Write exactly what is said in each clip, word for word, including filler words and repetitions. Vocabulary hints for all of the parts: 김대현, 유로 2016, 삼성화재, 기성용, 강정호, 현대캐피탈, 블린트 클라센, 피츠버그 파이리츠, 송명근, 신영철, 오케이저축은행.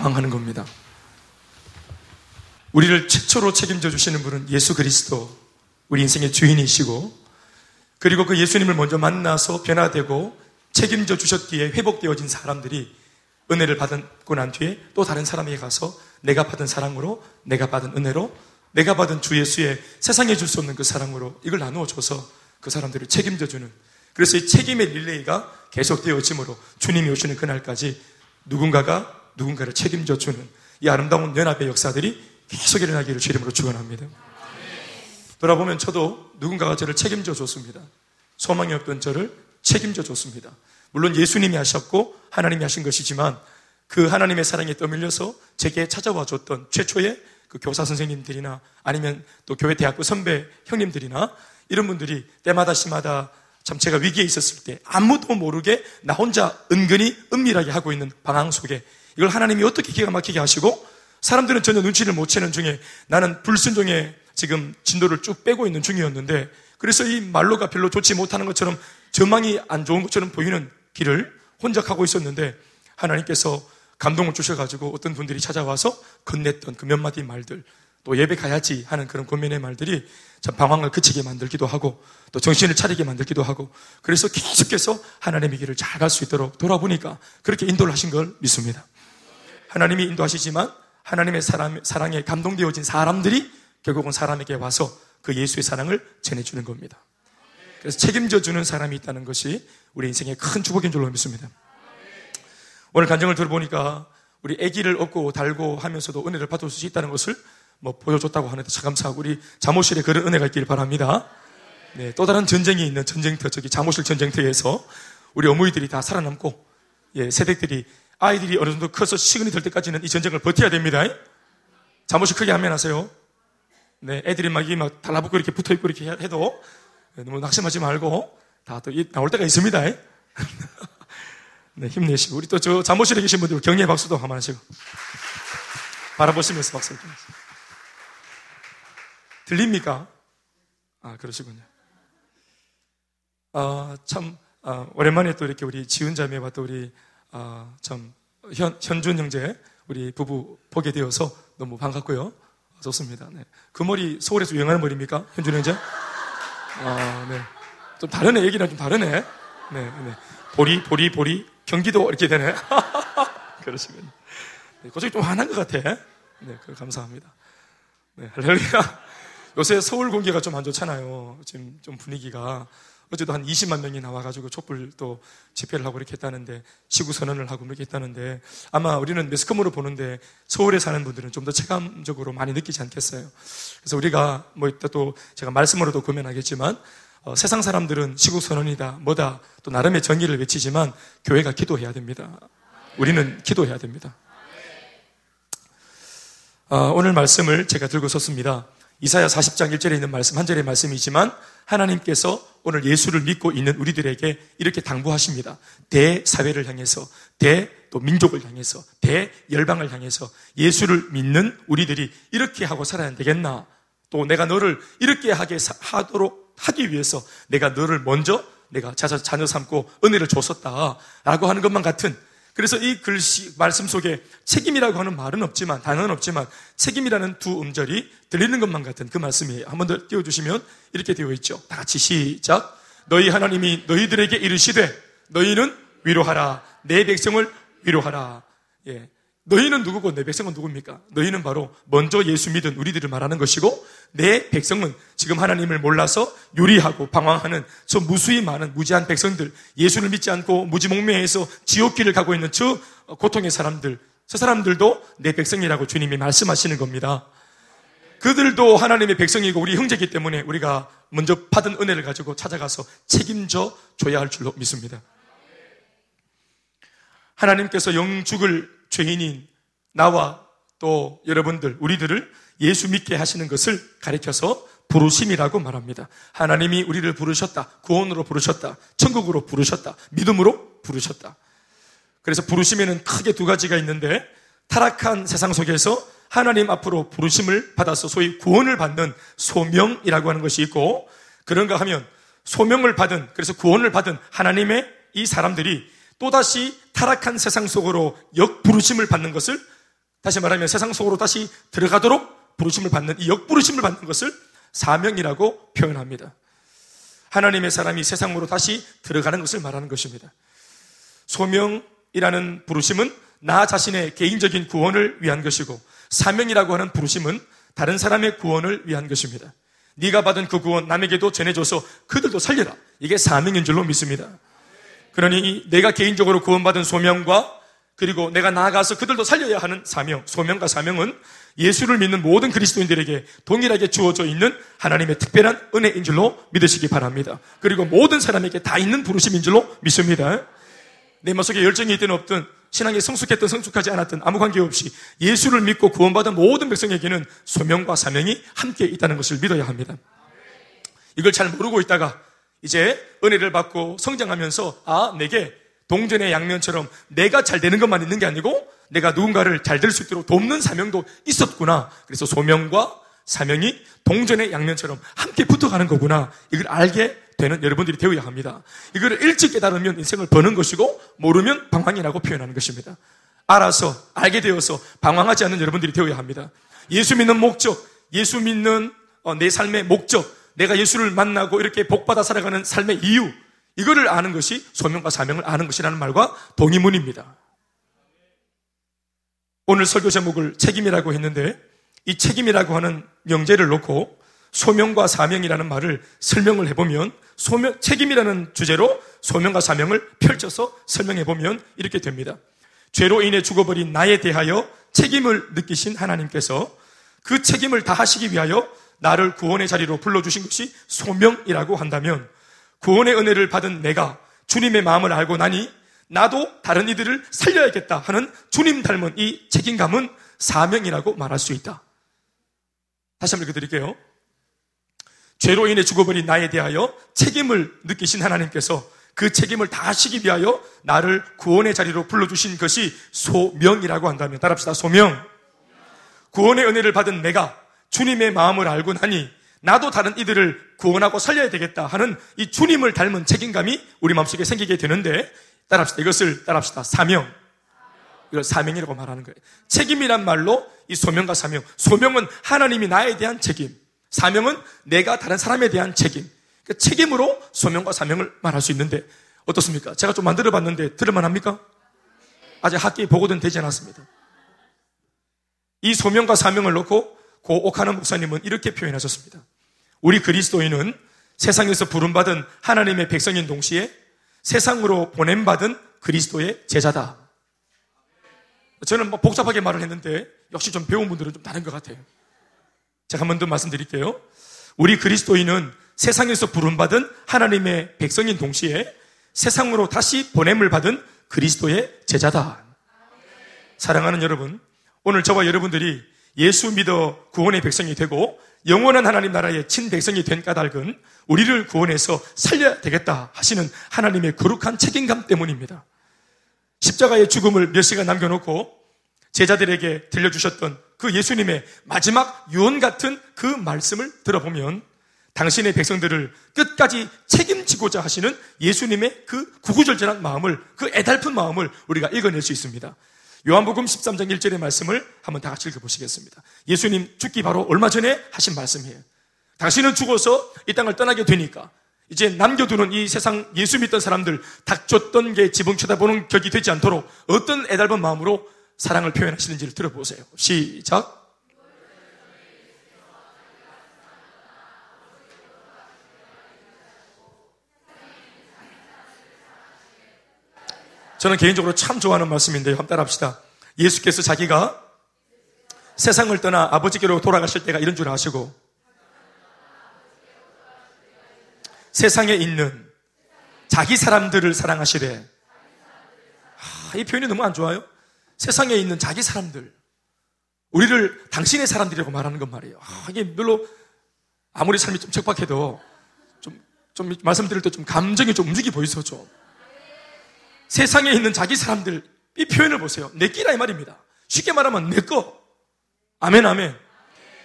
방황하는 겁니다. 우리를 최초로 책임져 주시는 분은 예수 그리스도, 우리 인생의 주인이시고, 그리고 그 예수님을 먼저 만나서 변화되고 책임져 주셨기에 회복되어진 사람들이 은혜를 받고 난 뒤에 또 다른 사람에게 가서 내가 받은 사랑으로, 내가 받은 은혜로, 내가 받은 주 예수의 세상에 줄 수 없는 그 사랑으로 이걸 나누어 줘서 그 사람들을 책임져 주는, 그래서 이 책임의 릴레이가 계속되어짐으로 주님이 오시는 그날까지 누군가가 누군가를 책임져 주는 이 아름다운 연합의 역사들이 계속 일어나기를 주 이름으로 축원합니다. 돌아보면 저도 누군가가 저를 책임져 줬습니다. 소망이 없던 저를 책임져 줬습니다. 물론 예수님이 하셨고 하나님이 하신 것이지만 그 하나님의 사랑에 떠밀려서 제게 찾아와 줬던 최초의 그 교사 선생님들이나 아니면 또 교회 대학부 선배 형님들이나 이런 분들이 때마다 시마다 참 제가 위기에 있었을 때 아무도 모르게 나 혼자 은근히 은밀하게 하고 있는 방황 속에 이걸 하나님이 어떻게 기가 막히게 하시고, 사람들은 전혀 눈치를 못 채는 중에 나는 불순종의 지금 진도를 쭉 빼고 있는 중이었는데, 그래서 이 말로가 별로 좋지 못하는 것처럼 전망이 안 좋은 것처럼 보이는 길을 혼자 가고 있었는데 하나님께서 감동을 주셔가지고 어떤 분들이 찾아와서 건넸던 그 몇 마디 말들, 또 예배 가야지 하는 그런 고민의 말들이 참 방황을 그치게 만들기도 하고 또 정신을 차리게 만들기도 하고, 그래서 계속해서 하나님의 길을 잘 갈 수 있도록 돌아보니까 그렇게 인도를 하신 걸 믿습니다. 하나님이 인도하시지만 하나님의 사람, 사랑에 감동되어진 사람들이 결국은 사람에게 와서 그 예수의 사랑을 전해주는 겁니다. 그래서 책임져주는 사람이 있다는 것이 우리 인생의 큰 축복인 줄로 믿습니다. 오늘 간증을 들어보니까 우리 아기를 업고 달고 하면서도 은혜를 받을 수 있다는 것을 뭐 보여줬다고 하는데 참 감사하고, 우리 잠옷실에 그런 은혜가 있길 바랍니다. 네, 또 다른 전쟁이 있는 전쟁터, 저기 잠옷실 전쟁터에서 우리 어머니들이 다 살아남고, 예, 세대들이 아이들이 어느 정도 커서 시근이 될 때까지는 이 전쟁을 버텨야 됩니다. 잠옷이 크게 하면 하세요. 네, 애들이 막, 이 막 달라붙고 이렇게 붙어있고 이렇게 해도 너무 낙심하지 말고 다 또 나올 때가 있습니다. 네, 힘내시고. 우리 또 저 잠옷실에 계신 분들 격려의 박수도 한번 하시고. 바라보시면서 박수. 들립니까? 아, 그러시군요. 아, 참, 아, 오랜만에 또 이렇게 우리 지은 자매와 또 우리 아, 참, 현, 현준 형제, 우리 부부 보게 되어서 너무 반갑고요. 좋습니다. 네. 그 머리 서울에서 유행하는 머리입니까? 현준 형제? 아, 네. 좀 다르네. 얘기랑 좀 다르네. 네, 네. 보리, 보리, 보리. 경기도 이렇게 되네. 그러시면. 네, 고생이 좀 화난 것 같아. 네, 그걸 감사합니다. 네, 할렐루야. 요새 서울 공기가 좀 안 좋잖아요. 지금 좀 분위기가. 어제도 한 이십만 명이 나와가지고 촛불 또 집회를 하고 이렇게 했다는데, 시구 선언을 하고 이렇게 했다는데, 아마 우리는 매스컴으로 보는데 서울에 사는 분들은 좀 더 체감적으로 많이 느끼지 않겠어요. 그래서 우리가 뭐 이따 또 제가 말씀으로도 고면하겠지만, 어, 세상 사람들은 시구 선언이다 뭐다 또 나름의 정의를 외치지만 교회가 기도해야 됩니다. 우리는 기도해야 됩니다. 어, 오늘 말씀을 제가 들고 섰습니다. 이사야 사십 장 일 절에 있는 말씀, 한 절의 말씀이지만 하나님께서 오늘 예수를 믿고 있는 우리들에게 이렇게 당부하십니다. 대사회를 향해서, 대 또 민족을 향해서, 대열방을 향해서 예수를 믿는 우리들이 이렇게 하고 살아야 되겠나? 또 내가 너를 이렇게 하게 하도록 하기 위해서 내가 너를 먼저 내가 자녀 삼고 은혜를 줬었다라고 하는 것만 같은, 그래서 이 글씨, 말씀 속에 책임이라고 하는 말은 없지만, 단어는 없지만, 책임이라는 두 음절이 들리는 것만 같은 그 말씀이에요. 한 번 더 띄워주시면 이렇게 되어 있죠. 다 같이 시작. 너희 하나님이 너희들에게 이르시되, 너희는 위로하라. 내 백성을 위로하라. 예. 너희는 누구고 내 백성은 누굽니까? 너희는 바로 먼저 예수 믿은 우리들을 말하는 것이고, 내 백성은 지금 하나님을 몰라서 유리하고 방황하는 저 무수히 많은 무지한 백성들, 예수를 믿지 않고 무지몽매해서 지옥길을 가고 있는 저 고통의 사람들, 저 사람들도 내 백성이라고 주님이 말씀하시는 겁니다. 그들도 하나님의 백성이고 우리 형제이기 때문에 우리가 먼저 받은 은혜를 가지고 찾아가서 책임져 줘야 할 줄로 믿습니다. 하나님께서 영죽을 죄인인 나와 또 여러분들, 우리들을 예수 믿게 하시는 것을 가리켜서 부르심이라고 말합니다. 하나님이 우리를 부르셨다. 구원으로 부르셨다. 천국으로 부르셨다. 믿음으로 부르셨다. 그래서 부르심에는 크게 두 가지가 있는데, 타락한 세상 속에서 하나님 앞으로 부르심을 받아서 소위 구원을 받는 소명이라고 하는 것이 있고, 그런가 하면 소명을 받은, 그래서 구원을 받은 하나님의 이 사람들이 또다시 타락한 세상 속으로 역부르심을 받는 것을 다시 말하면 세상 속으로 다시 들어가도록 부르심을 받는, 이 역부르심을 받는 것을 사명이라고 표현합니다. 하나님의 사람이 세상으로 다시 들어가는 것을 말하는 것입니다. 소명이라는 부르심은 나 자신의 개인적인 구원을 위한 것이고, 사명이라고 하는 부르심은 다른 사람의 구원을 위한 것입니다. 네가 받은 그 구원 남에게도 전해줘서 그들도 살려라. 이게 사명인 줄로 믿습니다. 그러니 내가 개인적으로 구원받은 소명과 그리고 내가 나아가서 그들도 살려야 하는 사명, 소명과 사명은 예수를 믿는 모든 그리스도인들에게 동일하게 주어져 있는 하나님의 특별한 은혜인 줄로 믿으시기 바랍니다. 그리고 모든 사람에게 다 있는 부르심인 줄로 믿습니다. 내 마음속에 열정이 있든 없든, 신앙이 성숙했든 성숙하지 않았든 아무 관계없이 예수를 믿고 구원받은 모든 백성에게는 소명과 사명이 함께 있다는 것을 믿어야 합니다. 이걸 잘 모르고 있다가 이제 은혜를 받고 성장하면서, 아, 내게 동전의 양면처럼 내가 잘 되는 것만 있는 게 아니고 내가 누군가를 잘 될 수 있도록 돕는 사명도 있었구나. 그래서 소명과 사명이 동전의 양면처럼 함께 붙어가는 거구나. 이걸 알게 되는 여러분들이 되어야 합니다. 이걸 일찍 깨달으면 인생을 버는 것이고, 모르면 방황이라고 표현하는 것입니다. 알아서, 알게 되어서 방황하지 않는 여러분들이 되어야 합니다. 예수 믿는 목적, 예수 믿는 내 삶의 목적, 내가 예수를 만나고 이렇게 복받아 살아가는 삶의 이유, 이거를 아는 것이 소명과 사명을 아는 것이라는 말과 동의문입니다. 오늘 설교 제목을 책임이라고 했는데, 이 책임이라고 하는 명제를 놓고 소명과 사명이라는 말을 설명을 해보면, 소명, 책임이라는 주제로 소명과 사명을 펼쳐서 설명해보면 이렇게 됩니다. 죄로 인해 죽어버린 나에 대하여 책임을 느끼신 하나님께서 그 책임을 다하시기 위하여 나를 구원의 자리로 불러주신 것이 소명이라고 한다면, 구원의 은혜를 받은 내가 주님의 마음을 알고 나니 나도 다른 이들을 살려야겠다 하는 주님 닮은 이 책임감은 사명이라고 말할 수 있다. 다시 한번 읽어드릴게요. 죄로 인해 죽어버린 나에 대하여 책임을 느끼신 하나님께서 그 책임을 다 하시기 위하여 나를 구원의 자리로 불러주신 것이 소명이라고 한다면, 따라합시다. 소명. 구원의 은혜를 받은 내가 주님의 마음을 알고 나니 나도 다른 이들을 구원하고 살려야 되겠다 하는 이 주님을 닮은 책임감이 우리 마음속에 생기게 되는데, 따라합시다. 이것을 따라합시다. 사명. 이걸 사명이라고 말하는 거예요. 책임이란 말로 이 소명과 사명. 소명은 하나님이 나에 대한 책임. 사명은 내가 다른 사람에 대한 책임. 그러니까 책임으로 소명과 사명을 말할 수 있는데 어떻습니까? 제가 좀 만들어봤는데 들을만 합니까? 아직 학계에 보고는 되지 않았습니다. 이 소명과 사명을 놓고 고 오카노 목사님은 이렇게 표현하셨습니다. 우리 그리스도인은 세상에서 부름받은 하나님의 백성인 동시에 세상으로 보냄받은 그리스도의 제자다. 저는 뭐 복잡하게 말을 했는데 역시 좀 배운 분들은 좀 다른 것 같아요. 제가 한 번 더 말씀드릴게요. 우리 그리스도인은 세상에서 부름받은 하나님의 백성인 동시에 세상으로 다시 보냄을 받은 그리스도의 제자다. 사랑하는 여러분, 오늘 저와 여러분들이 예수 믿어 구원의 백성이 되고 영원한 하나님 나라의 친백성이 된 까닭은 우리를 구원해서 살려야 되겠다 하시는 하나님의 거룩한 책임감 때문입니다. 십자가의 죽음을 몇 시간 남겨놓고 제자들에게 들려주셨던 그 예수님의 마지막 유언 같은 그 말씀을 들어보면, 당신의 백성들을 끝까지 책임지고자 하시는 예수님의 그 구구절절한 마음을, 그 애달픈 마음을 우리가 읽어낼 수 있습니다. 요한복음 십삼 장 일 절의 말씀을 한번 다 같이 읽어보시겠습니다. 예수님 죽기 바로 얼마 전에 하신 말씀이에요. 당신은 죽어서 이 땅을 떠나게 되니까 이제 남겨두는 이 세상 예수 믿던 사람들 닥쳤던 게 지붕 쳐다보는 격이 되지 않도록 어떤 애달픈 마음으로 사랑을 표현하시는지를 들어보세요. 시작. 저는 개인적으로 참 좋아하는 말씀인데요. 한번 따라합시다. 예수께서 자기가 세상을 떠나 아버지께로 돌아가실 때가 이런 줄 아시고 세상에 있는 자기 사람들을 사랑하시되. 아, 이 표현이 너무 안 좋아요. 세상에 있는 자기 사람들, 우리를 당신의 사람들이라고 말하는 건 말이에요. 아, 이게 별로 아무리 삶이 좀 척박해도 좀, 좀 말씀드릴 때 좀 감정이 좀 움직이 보이서 좀. 세상에 있는 자기 사람들, 이 표현을 보세요. 내 끼라 이 말입니다. 쉽게 말하면 내 거. 아멘, 아멘. 아멘.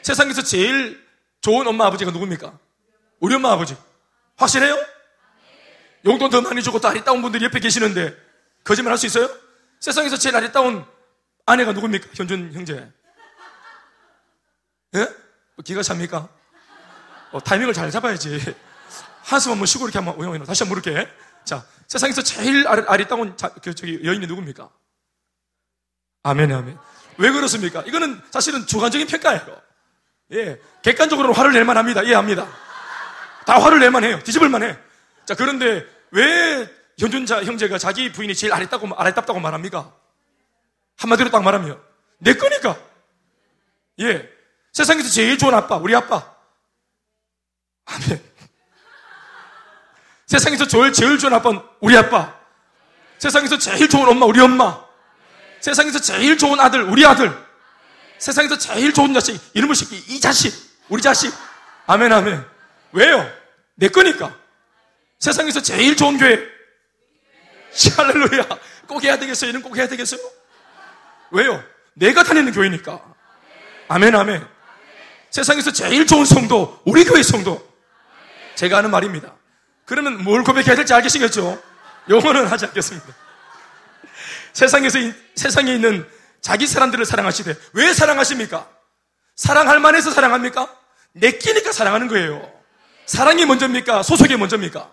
세상에서 제일 좋은 엄마, 아버지가 누굽니까? 우리 엄마, 아버지. 확실해요? 아멘. 용돈 더 많이 주고 또 아리따운 분들이 옆에 계시는데 거짓말 할 수 있어요? 세상에서 제일 아리따운 아내가 누굽니까? 현준 형제. 예? 기가 찹니까? 어, 타이밍을 잘 잡아야지. 한숨 한번 쉬고 이렇게 한번 오영이나 다시 한번 물을게. 자, 세상에서 제일 아리따운 자, 그, 저기 여인이 누굽니까? 아멘, 아멘. 왜 그렇습니까? 이거는 사실은 주관적인 평가예요. 예, 객관적으로는 화를 낼만 합니다. 이해합니다. 다 화를 낼만 해요. 뒤집을만 해. 자, 그런데 왜 현준자 형제가 자기 부인이 제일 아리따고, 아리따다고 말합니까? 한마디로 딱 말하면 내 거니까. 예, 세상에서 제일 좋은 아빠, 우리 아빠. 아멘. 세상에서 제일, 제일 좋은 아빠는 우리 아빠. 세상에서 제일 좋은 엄마, 우리 엄마. 세상에서 제일 좋은 아들, 우리 아들. 세상에서 제일 좋은 자식, 이름을 시키, 이 자식, 우리 자식. 아멘, 아멘. 왜요? 내 거니까. 세상에서 제일 좋은 교회. 할렐루야. 꼭 해야 되겠어요? 이런 꼭 해야 되겠어요? 왜요? 내가 다니는 교회니까. 아멘, 아멘. 세상에서 제일 좋은 성도, 우리 교회 성도. 제가 하는 말입니다. 그러면 뭘 고백해야 될지 알겠시겠죠? 영어는 하지 않겠습니다. 세상에서, 세상에 있는 자기 사람들을 사랑하시되, 왜 사랑하십니까? 사랑할 만해서 사랑합니까? 내끼니까 사랑하는 거예요. 사랑이 먼저입니까? 소속이 먼저입니까?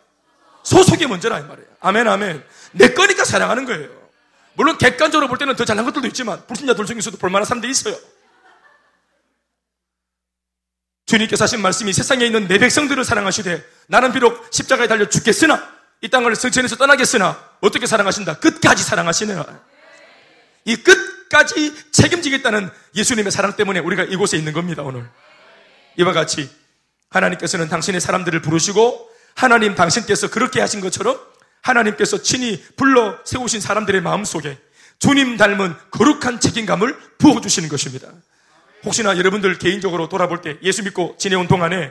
소속이 먼저라, 이 말이에요. 아멘, 아멘. 내 거니까 사랑하는 거예요. 물론 객관적으로 볼 때는 더 잘난 것들도 있지만, 불신자들 중에서도 볼만한 사람들이 있어요. 주님께서 하신 말씀이 세상에 있는 내 백성들을 사랑하시되 나는 비록 십자가에 달려 죽겠으나 이 땅을 성천에서 떠나겠으나 어떻게 사랑하신다? 끝까지 사랑하시네요. 이 끝까지 책임지겠다는 예수님의 사랑 때문에 우리가 이곳에 있는 겁니다. 오늘 이와 같이 하나님께서는 당신의 사람들을 부르시고 하나님 당신께서 그렇게 하신 것처럼 하나님께서 친히 불러 세우신 사람들의 마음속에 주님 닮은 거룩한 책임감을 부어주시는 것입니다. 혹시나 여러분들 개인적으로 돌아볼 때 예수 믿고 지내온 동안에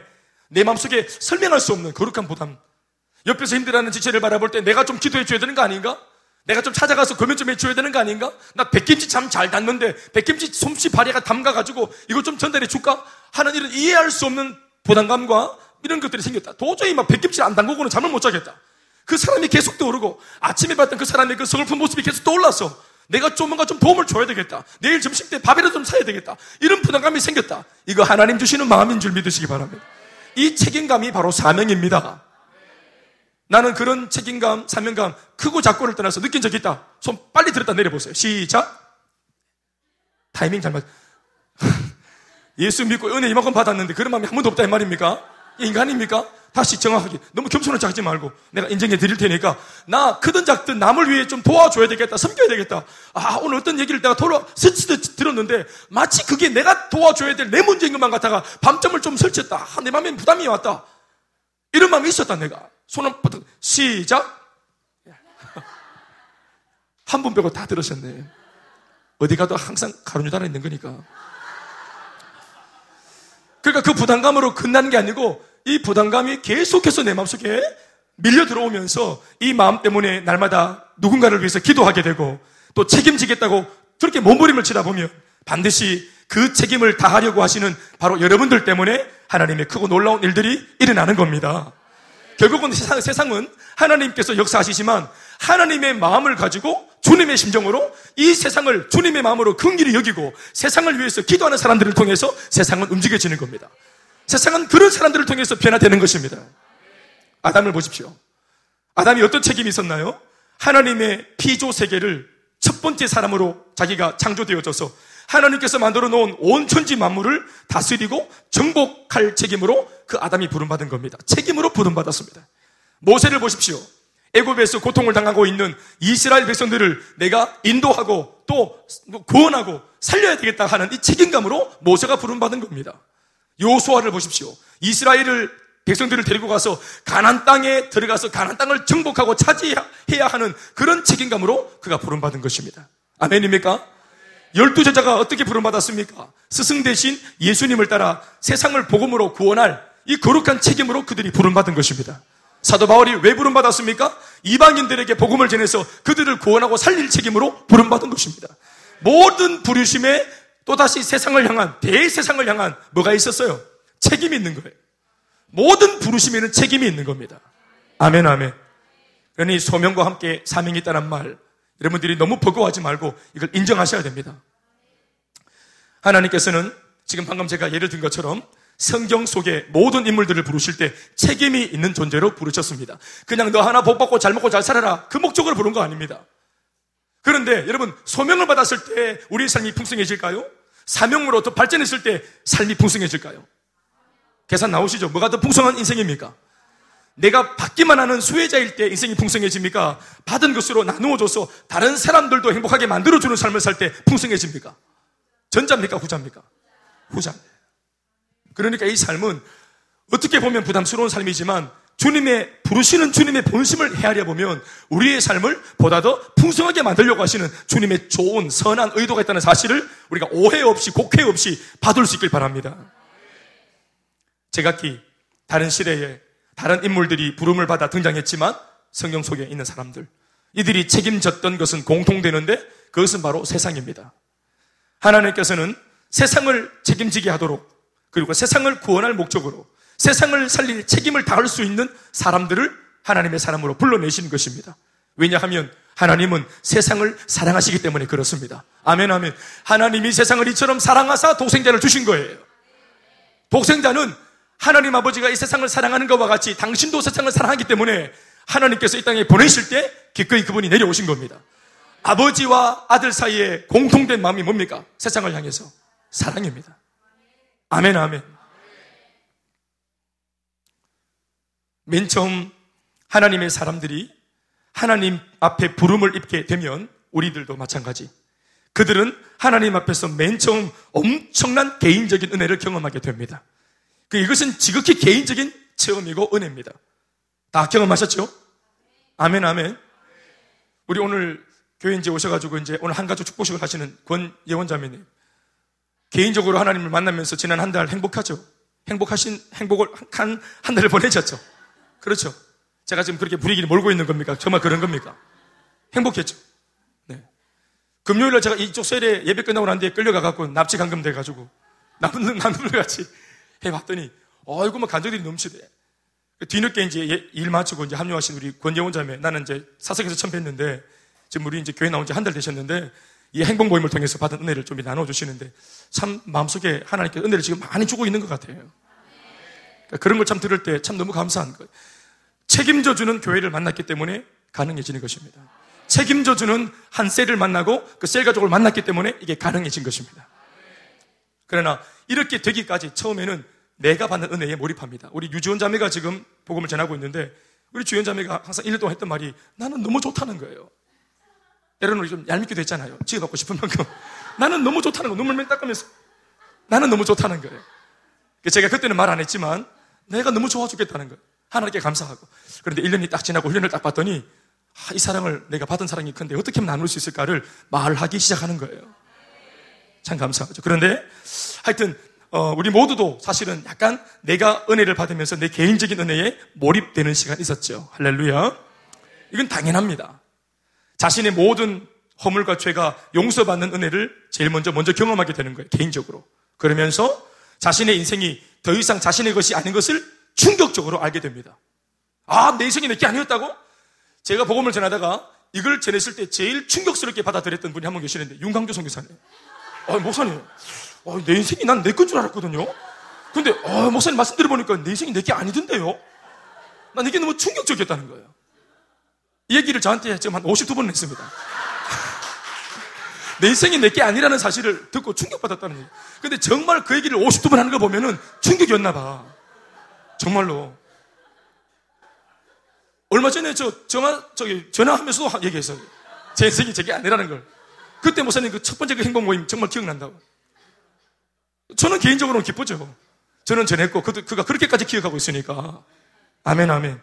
내 마음속에 설명할 수 없는 거룩한 부담, 옆에서 힘들어하는 지체를 바라볼 때 내가 좀 기도해 줘야 되는 거 아닌가? 내가 좀 찾아가서 금연 좀 해줘야 되는 거 아닌가? 나 백김치 참 잘 담는데 백김치 솜씨 발에가 담가가지고 이거 좀 전달해 줄까? 하는 이런 이해할 수 없는 부담감과 이런 것들이 생겼다. 도저히 막 백김치를 안 담그고는 잠을 못 자겠다. 그 사람이 계속 떠오르고 아침에 봤던 그 사람의 그 서글픈 모습이 계속 떠올라서 내가 좀 뭔가 좀 도움을 줘야 되겠다. 내일 점심 때 밥이라도 좀 사야 되겠다. 이런 부담감이 생겼다. 이거 하나님 주시는 마음인 줄 믿으시기 바랍니다. 이 책임감이 바로 사명입니다. 나는 그런 책임감, 사명감, 크고 작고를 떠나서 느낀 적이 있다. 손 빨리 들었다 내려보세요. 시작. 타이밍 잘 맞. 예수 믿고 은혜 이만큼 받았는데 그런 마음이 한 번도 없다 이 말입니까? 인간입니까? 다시 정확하게 너무 겸손을 작지 말고 내가 인정해 드릴 테니까 나 크든 작든 남을 위해 좀 도와줘야 되겠다, 섬겨야 되겠다. 아, 오늘 어떤 얘기를 내가 돌아 스치듯 들었는데 마치 그게 내가 도와줘야 될 내 문제인 것만 같다가 밤점을 좀 설쳤다. 아, 내 마음에 부담이 왔다. 이런 마음이 있었다. 내가 손을 뻗어 시작. 한 분 빼고 다 들으셨네. 어디 가도 항상 가론유다라 있는 거니까. 그러니까 그 부담감으로 끝난 게 아니고 이 부담감이 계속해서 내 마음속에 밀려 들어오면서 이 마음 때문에 날마다 누군가를 위해서 기도하게 되고 또 책임지겠다고 그렇게 몸부림을 치다 보면 반드시 그 책임을 다하려고 하시는 바로 여러분들 때문에 하나님의 크고 놀라운 일들이 일어나는 겁니다. 결국은 세상, 세상은 하나님께서 역사하시지만 하나님의 마음을 가지고 주님의 심정으로 이 세상을 주님의 마음으로 긍휼히 여기고 세상을 위해서 기도하는 사람들을 통해서 세상은 움직여지는 겁니다. 세상은 그런 사람들을 통해서 변화되는 것입니다. 아담을 보십시오. 아담이 어떤 책임이 있었나요? 하나님의 피조 세계를 첫 번째 사람으로 자기가 창조되어져서 하나님께서 만들어 놓은 온 천지 만물을 다스리고 정복할 책임으로 그 아담이 부름받은 겁니다. 책임으로 부름받았습니다. 모세를 보십시오. 애굽에서 고통을 당하고 있는 이스라엘 백성들을 내가 인도하고 또 구원하고 살려야 되겠다 하는 이 책임감으로 모세가 부름받은 겁니다. 요수아를 보십시오. 이스라엘을 백성들을 데리고 가서 가나안 땅에 들어가서 가나안 땅을 정복하고 차지해야 하는 그런 책임감으로 그가 부름받은 것입니다. 아멘입니까? 열두 제자가 어떻게 부름받았습니까? 스승 대신 예수님을 따라 세상을 복음으로 구원할 이 거룩한 책임으로 그들이 부름받은 것입니다. 사도 바울이 왜 부름받았습니까? 이방인들에게 복음을 전해서 그들을 구원하고 살릴 책임으로 부름받은 것입니다. 모든 부르심에 또다시 세상을 향한, 대세상을 향한 뭐가 있었어요? 책임이 있는 거예요. 모든 부르심에는 책임이 있는 겁니다. 아멘, 아멘. 그러니 소명과 함께 사명이 있다는 말, 여러분들이 너무 버거워하지 말고 이걸 인정하셔야 됩니다. 하나님께서는 지금 방금 제가 예를 든 것처럼 성경 속의 모든 인물들을 부르실 때 책임이 있는 존재로 부르셨습니다. 그냥 너 하나 복 받고 잘 먹고 잘 살아라, 그 목적으로 부른 거 아닙니다. 그런데 여러분, 소명을 받았을 때 우리의 삶이 풍성해질까요? 사명으로 더 발전했을 때 삶이 풍성해질까요? 계산 나오시죠? 뭐가 더 풍성한 인생입니까? 내가 받기만 하는 수혜자일 때 인생이 풍성해집니까? 받은 것으로 나누어줘서 다른 사람들도 행복하게 만들어주는 삶을 살 때 풍성해집니까? 전자입니까? 후자입니까? 후자입니다. 그러니까 이 삶은 어떻게 보면 부담스러운 삶이지만 주님의 부르시는 주님의 본심을 헤아려 보면 우리의 삶을 보다 더 풍성하게 만들려고 하시는 주님의 좋은 선한 의도가 있다는 사실을 우리가 오해 없이 곡해 없이 받을 수 있길 바랍니다. 제각기 다른 시대에 다른 인물들이 부름을 받아 등장했지만 성경 속에 있는 사람들, 이들이 책임졌던 것은 공통되는데 그것은 바로 세상입니다. 하나님께서는 세상을 책임지게 하도록, 그리고 세상을 구원할 목적으로 세상을 살릴 책임을 다할 수 있는 사람들을 하나님의 사람으로 불러내신 것입니다. 왜냐하면 하나님은 세상을 사랑하시기 때문에 그렇습니다. 아멘, 아멘. 하나님이 세상을 이처럼 사랑하사 독생자를 주신 거예요. 독생자는 하나님 아버지가 이 세상을 사랑하는 것과 같이 당신도 세상을 사랑하기 때문에 하나님께서 이 땅에 보내실 때 기꺼이 그분이 내려오신 겁니다. 아버지와 아들 사이에 공통된 마음이 뭡니까? 세상을 향해서 사랑입니다. 아멘, 아멘. 맨 처음 하나님의 사람들이 하나님 앞에 부름을 입게 되면 우리들도 마찬가지. 그들은 하나님 앞에서 맨 처음 엄청난 개인적인 은혜를 경험하게 됩니다. 그 이것은 지극히 개인적인 체험이고 은혜입니다. 다 경험하셨죠? 아멘, 아멘. 우리 오늘 교회 이제 오셔가지고 이제 오늘 한가족 축복식을 하시는 권예원자매님, 개인적으로 하나님을 만나면서 지난 한 달 행복하죠? 행복하신, 행복을 한, 한 달을 보내셨죠? 그렇죠? 제가 지금 그렇게 분위기를 몰고 있는 겁니까? 정말 그런 겁니까? 행복했죠? 네. 금요일날 제가 이쪽 세례 예배 끝나고 난 뒤에 끌려가갖고 납치 감금돼가지고, 남는, 남는 같이 해봤더니, 아이고, 막 간절들이 넘치대. 뒤늦게 이제 일 마치고 이제 합류하신 우리 권예원 자매, 나는 이제 사석에서 처음 뵀는데, 지금 우리 이제 교회 나온 지 한 달 되셨는데, 이 행복 모임을 통해서 받은 은혜를 좀 나눠주시는데 참 마음속에 하나님께서 은혜를 지금 많이 주고 있는 것 같아요. 그러니까 그런 걸 참 들을 때 참 너무 감사한 거예요. 책임져주는 교회를 만났기 때문에 가능해지는 것입니다. 책임져주는 한 셀을 만나고 그 셀 가족을 만났기 때문에 이게 가능해진 것입니다. 그러나 이렇게 되기까지 처음에는 내가 받는 은혜에 몰입합니다. 우리 유지원 자매가 지금 복음을 전하고 있는데 우리 주연 자매가 항상 일 년 동안 했던 말이 나는 너무 좋다는 거예요. 때로는 우리 좀 얄밉기도 했잖아요. 지어받고 싶은 만큼. 나는 너무 좋다는 거, 눈물 맨 닦으면서 나는 너무 좋다는 거예요. 제가 그때는 말 안 했지만 내가 너무 좋아 죽겠다는 거예요. 하나님께 감사하고. 그런데 일 년이 딱 지나고 훈련을 딱 봤더니 아, 이 사랑을 내가 받은 사랑이 큰데 어떻게 하면 나눌 수 있을까를 말하기 시작하는 거예요. 참 감사하죠. 그런데 하여튼 어, 우리 모두도 사실은 약간 내가 은혜를 받으면서 내 개인적인 은혜에 몰입되는 시간이 있었죠. 할렐루야. 이건 당연합니다. 자신의 모든 허물과 죄가 용서받는 은혜를 제일 먼저 먼저 경험하게 되는 거예요. 개인적으로. 그러면서 자신의 인생이 더 이상 자신의 것이 아닌 것을 충격적으로 알게 됩니다. 아, 내 인생이 내게 아니었다고? 제가 복음을 전하다가 이걸 전했을 때 제일 충격스럽게 받아들였던 분이 한 분 계시는데 윤광주 선교사님. 아, 목사님. 아, 내 인생이 난 내 건 줄 알았거든요. 근데 아, 목사님 말씀 들어보니까 내 인생이 내게 아니던데요. 난 이게 너무 충격적이었다는 거예요. 이 얘기를 저한테 지금 한 오십이 번 했습니다. 내 인생이 내게 아니라는 사실을 듣고 충격받았다는 얘기. 근데 정말 그 얘기를 오십이 번 하는 거 보면은 충격이었나 봐. 정말로. 얼마 전에 저 전화, 저기, 전화하면서도 얘기했어요. 제 인생이 제게 아니라는 걸. 그때 목사님 그 첫 번째 그 행복 모임 정말 기억난다고. 저는 개인적으로는 기쁘죠. 저는 전했고, 그, 그가 그렇게까지 기억하고 있으니까. 아멘, 아멘.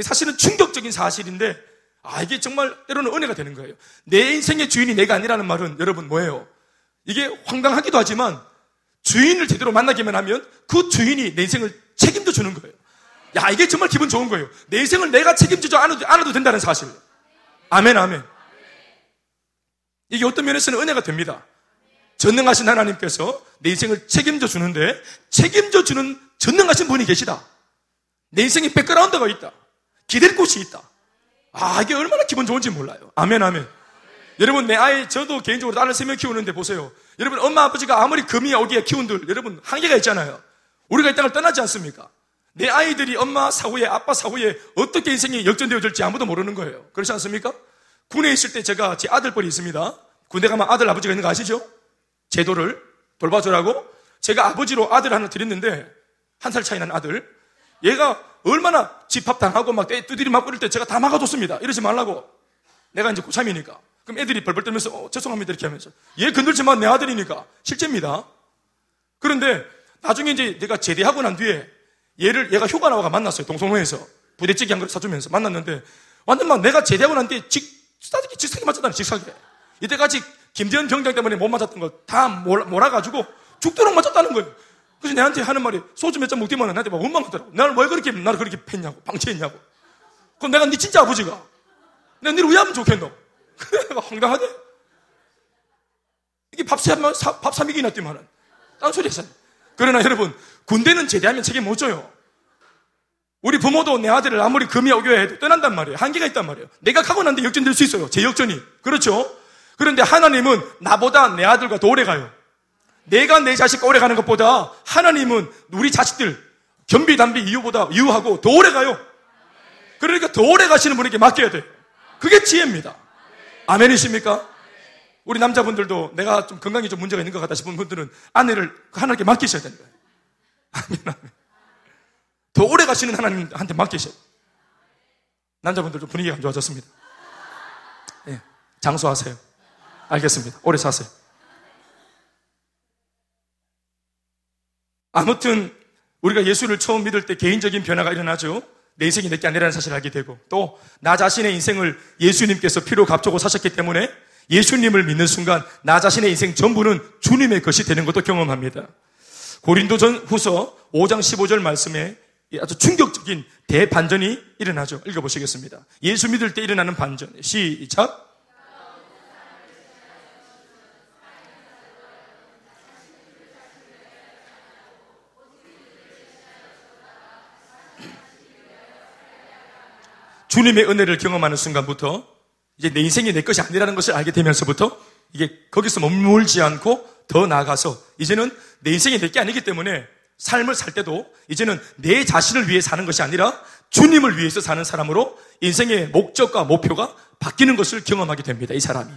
사실은 충격적인 사실인데 아 이게 정말 때로는 은혜가 되는 거예요. 내 인생의 주인이 내가 아니라는 말은 여러분 뭐예요? 이게 황당하기도 하지만 주인을 제대로 만나기만 하면 그 주인이 내 인생을 책임져 주는 거예요. 야 이게 정말 기분 좋은 거예요. 내 인생을 내가 책임지지 않아도, 않아도 된다는 사실. 아멘, 아멘. 이게 어떤 면에서는 은혜가 됩니다. 전능하신 하나님께서 내 인생을 책임져 주는데 책임져 주는 전능하신 분이 계시다. 내 인생에 백그라운드가 있다. 기댈 곳이 있다. 아 이게 얼마나 기분 좋은지 몰라요. 아멘, 아멘. 여러분 내 아이, 저도 개인적으로 딸을 세 명 키우는데 보세요. 여러분, 엄마 아버지가 아무리 금이 여기에 키운들 여러분 한계가 있잖아요. 우리가 이 땅을 떠나지 않습니까? 내 아이들이 엄마 사후에 아빠 사후에 어떻게 인생이 역전되어질지 아무도 모르는 거예요. 그렇지 않습니까? 군에 있을 때 제가 제 아들뻘이 있습니다. 군대 가면 아들 아버지가 있는 거 아시죠? 제도를 돌봐주라고 제가 아버지로 아들 하나 드렸는데 한 살 차이 난 아들, 얘가 얼마나 집합당하고 막 두드리 맞고 이럴 때 제가 다 막아줬습니다. 이러지 말라고. 내가 이제 고참이니까. 그럼 애들이 벌벌 떨면서 어, 죄송합니다 이렇게 하면서, 얘 건들지 마, 내 아들이니까. 실제입니다. 그런데 나중에 이제 내가 제대하고 난 뒤에 얘를, 얘가 휴가 나와가 만났어요. 동성로에서 부대찌개 한 그릇 사주면서 만났는데 완전 막 내가 제대하고 난 뒤에 직, 싸대기 직사기 맞았다는 직사기. 이때까지 김대현 병장 때문에 못 맞았던 거 다 몰아가지고 죽도록 맞았다는 거예요. 그래서 내한테 하는 말이 소주 몇 잔 먹기만 해. 나한테 막 원망하더라고. 나를 왜 그렇게 나를 그렇게 팼냐고, 방치했냐고. 그럼 내가 네 진짜 아버지가, 내가 너를 왜 하면 좋겠노? 그래, 황당하대. 이게 밥밥 삼이기나 뛰면은 딴소리 했어요. 그러나 여러분, 군대는 제대하면 책임 못 져요. 우리 부모도 내 아들을 아무리 금이 어겨야 해도 떠난단 말이에요. 한계가 있단 말이에요. 내가 가고 난데 역전될 수 있어요. 제 역전이. 그렇죠? 그런데 하나님은 나보다 내 아들과 더 오래 가요. 내가 내 자식과 오래 가는 것보다 하나님은 우리 자식들 겸비 담비 이유보다 이유하고 더 오래 가요. 그러니까 더 오래 가시는 분에게 맡겨야 돼요. 그게 지혜입니다. 아멘이십니까? 우리 남자분들도 내가 좀 건강이 좀 문제가 있는 것 같다 싶은 분들은 아내를 하나님께 맡기셔야 되는 거예요. 아멘, 아멘. 더 오래 가시는 하나님한테 맡기셔야 돼요. 남자분들 좀 분위기가 안 좋아졌습니다. 예, 장수하세요. 알겠습니다. 오래 사세요. 아무튼 우리가 예수를 처음 믿을 때 개인적인 변화가 일어나죠. 내 인생이 내게 아니라는 사실을 알게 되고, 또 나 자신의 인생을 예수님께서 피로 값주고 사셨기 때문에 예수님을 믿는 순간 나 자신의 인생 전부는 주님의 것이 되는 것도 경험합니다. 고린도전후서 오 장 십오 절 말씀에 아주 충격적인 대반전이 일어나죠. 읽어보시겠습니다. 예수 믿을 때 일어나는 반전. 시작. 주님의 은혜를 경험하는 순간부터 이제 내 인생이 내 것이 아니라는 것을 알게 되면서부터 이게 거기서 머물지 않고 더 나아가서 이제는 내 인생이 내 게 아니기 때문에 삶을 살 때도 이제는 내 자신을 위해 사는 것이 아니라 주님을 위해서 사는 사람으로 인생의 목적과 목표가 바뀌는 것을 경험하게 됩니다. 이 사람이.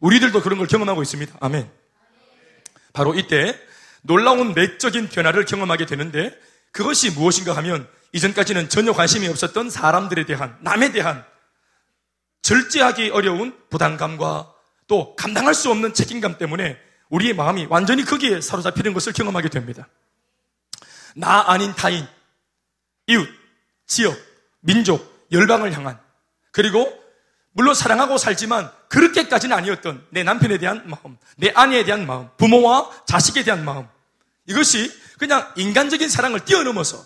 우리들도 그런 걸 경험하고 있습니다. 아멘. 바로 이때 놀라운 내적인 변화를 경험하게 되는데, 그것이 무엇인가 하면 이전까지는 전혀 관심이 없었던 사람들에 대한, 남에 대한 절제하기 어려운 부담감과 또 감당할 수 없는 책임감 때문에 우리의 마음이 완전히 거기에 사로잡히는 것을 경험하게 됩니다. 나 아닌 타인, 이웃, 지역, 민족, 열방을 향한, 그리고 물론 사랑하고 살지만 그렇게까지는 아니었던 내 남편에 대한 마음, 내 아내에 대한 마음, 부모와 자식에 대한 마음, 이것이 그냥 인간적인 사랑을 뛰어넘어서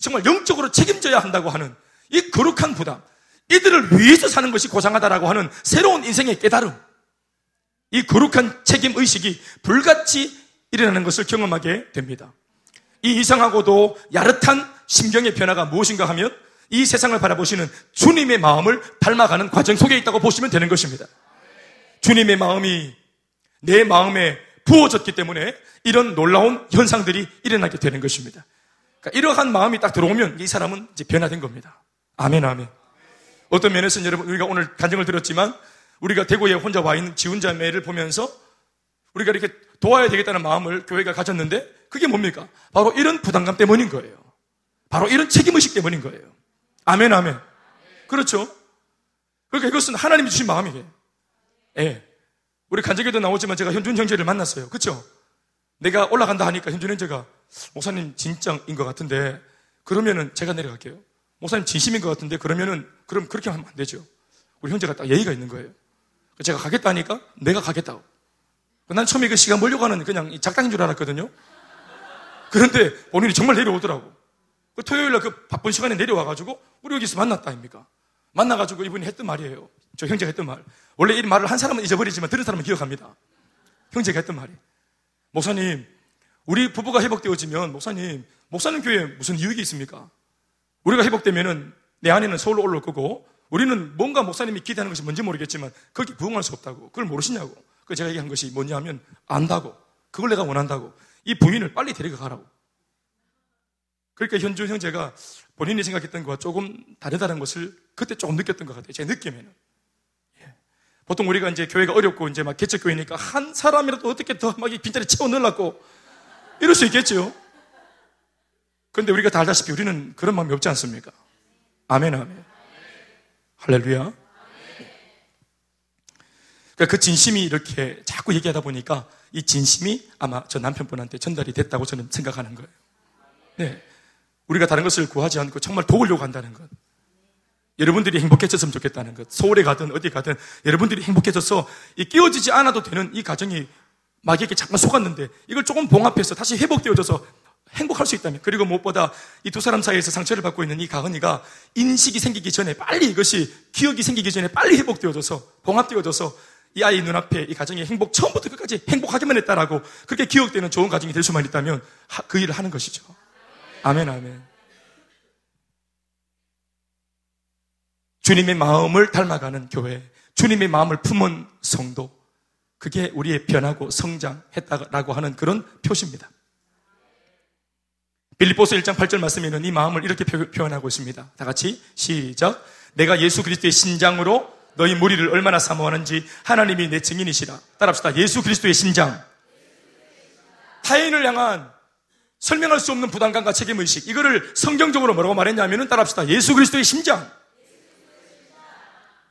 정말 영적으로 책임져야 한다고 하는 이 거룩한 부담, 이들을 위해서 사는 것이 고상하다라고 하는 새로운 인생의 깨달음, 이 거룩한 책임의식이 불같이 일어나는 것을 경험하게 됩니다. 이 이상하고도 야릇한 심경의 변화가 무엇인가 하면 이 세상을 바라보시는 주님의 마음을 닮아가는 과정 속에 있다고 보시면 되는 것입니다. 주님의 마음이 내 마음에 부어졌기 때문에 이런 놀라운 현상들이 일어나게 되는 것입니다. 그러니까 이러한 마음이 딱 들어오면 이 사람은 이제 변화된 겁니다. 아멘, 아멘. 어떤 면에서는 여러분, 우리가 오늘 간증을 들었지만 우리가 대구에 혼자 와 있는 지훈자매를 보면서 우리가 이렇게 도와야 되겠다는 마음을 교회가 가졌는데, 그게 뭡니까? 바로 이런 부담감 때문인 거예요. 바로 이런 책임의식 때문인 거예요. 아멘, 아멘. 그렇죠? 그러니까 이것은 하나님이 주신 마음이에요. 예. 우리 간증에도 나오지만 제가 현준 형제를 만났어요. 그렇죠? 내가 올라간다 하니까 현준 형제가, 목사님 진짜인 것 같은데 그러면은 제가 내려갈게요. 목사님 진심인 것 같은데 그러면은, 그럼 그렇게 하면 안 되죠. 우리 형제가 딱 예의가 있는 거예요. 제가 가겠다 하니까 내가 가겠다고. 난 처음에 그 시간 벌려고 하는 그냥 작당인 줄 알았거든요. 그런데 본인이 정말 내려오더라고. 그 토요일날 그 바쁜 시간에 내려와가지고 우리 여기서 만났다 아닙니까? 만나가지고 이분이 했던 말이에요. 저 형제가 했던 말. 원래 이 말을 한 사람은 잊어버리지만 들은 사람은 기억합니다. 형제가 했던 말이, 목사님, 우리 부부가 회복되어지면, 목사님, 목사님 교회에 무슨 이익이 있습니까? 우리가 회복되면은 내 아내는 서울로 올라올 거고, 우리는 뭔가 목사님이 기대하는 것이 뭔지 모르겠지만 거기 부응할 수 없다고. 그걸 모르시냐고. 그 제가 얘기한 것이 뭐냐 하면 안다고, 그걸 내가 원한다고, 이 부인을 빨리 데리고 가라고. 그러니까 현준 형제가 본인이 생각했던 것과 조금 다르다는 것을 그때 조금 느꼈던 것 같아요, 제 느낌에는. 예. 보통 우리가 이제 교회가 어렵고 이제 막 개척교회니까 한 사람이라도 어떻게 더 막 빈자리 채워 넣으려고 이럴 수 있겠죠. 그런데 우리가 다 알다시피 우리는 그런 마음이 없지 않습니까? 아멘, 아멘. 할렐루야. 그러니까 그 진심이 이렇게 자꾸 얘기하다 보니까 이 진심이 아마 저 남편분한테 전달이 됐다고 저는 생각하는 거예요. 네. 우리가 다른 것을 구하지 않고 정말 도우려고 한다는 것, 여러분들이 행복해졌으면 좋겠다는 것, 서울에 가든 어디 가든 여러분들이 행복해져서 이 끼워지지 않아도 되는 이 가정이 막 이렇게 잠깐 속았는데 이걸 조금 봉합해서 다시 회복되어져서 행복할 수 있다면, 그리고 무엇보다 이 두 사람 사이에서 상처를 받고 있는 이 가은이가 인식이 생기기 전에 빨리, 이것이 기억이 생기기 전에 빨리 회복되어져서 봉합되어져서 이 아이 눈앞에 이 가정의 행복, 처음부터 끝까지 행복하기만 했다라고 그렇게 기억되는 좋은 가정이 될 수만 있다면 하, 그 일을 하는 것이죠. 아멘, 아멘. 주님의 마음을 닮아가는 교회, 주님의 마음을 품은 성도, 그게 우리의 변하고 성장했다라고 하는 그런 표시입니다. 빌립보서 일 장 팔 절 말씀에는 이 마음을 이렇게 표현하고 있습니다. 다 같이 시작. 내가 예수 그리스도의 신장으로 너희 무리를 얼마나 사모하는지 하나님이 내 증인이시라. 따라합시다. 예수 그리스도의 신장. 타인을 향한 설명할 수 없는 부담감과 책임의식, 이거를 성경적으로 뭐라고 말했냐면, 따라합시다. 예수 그리스도의 심장.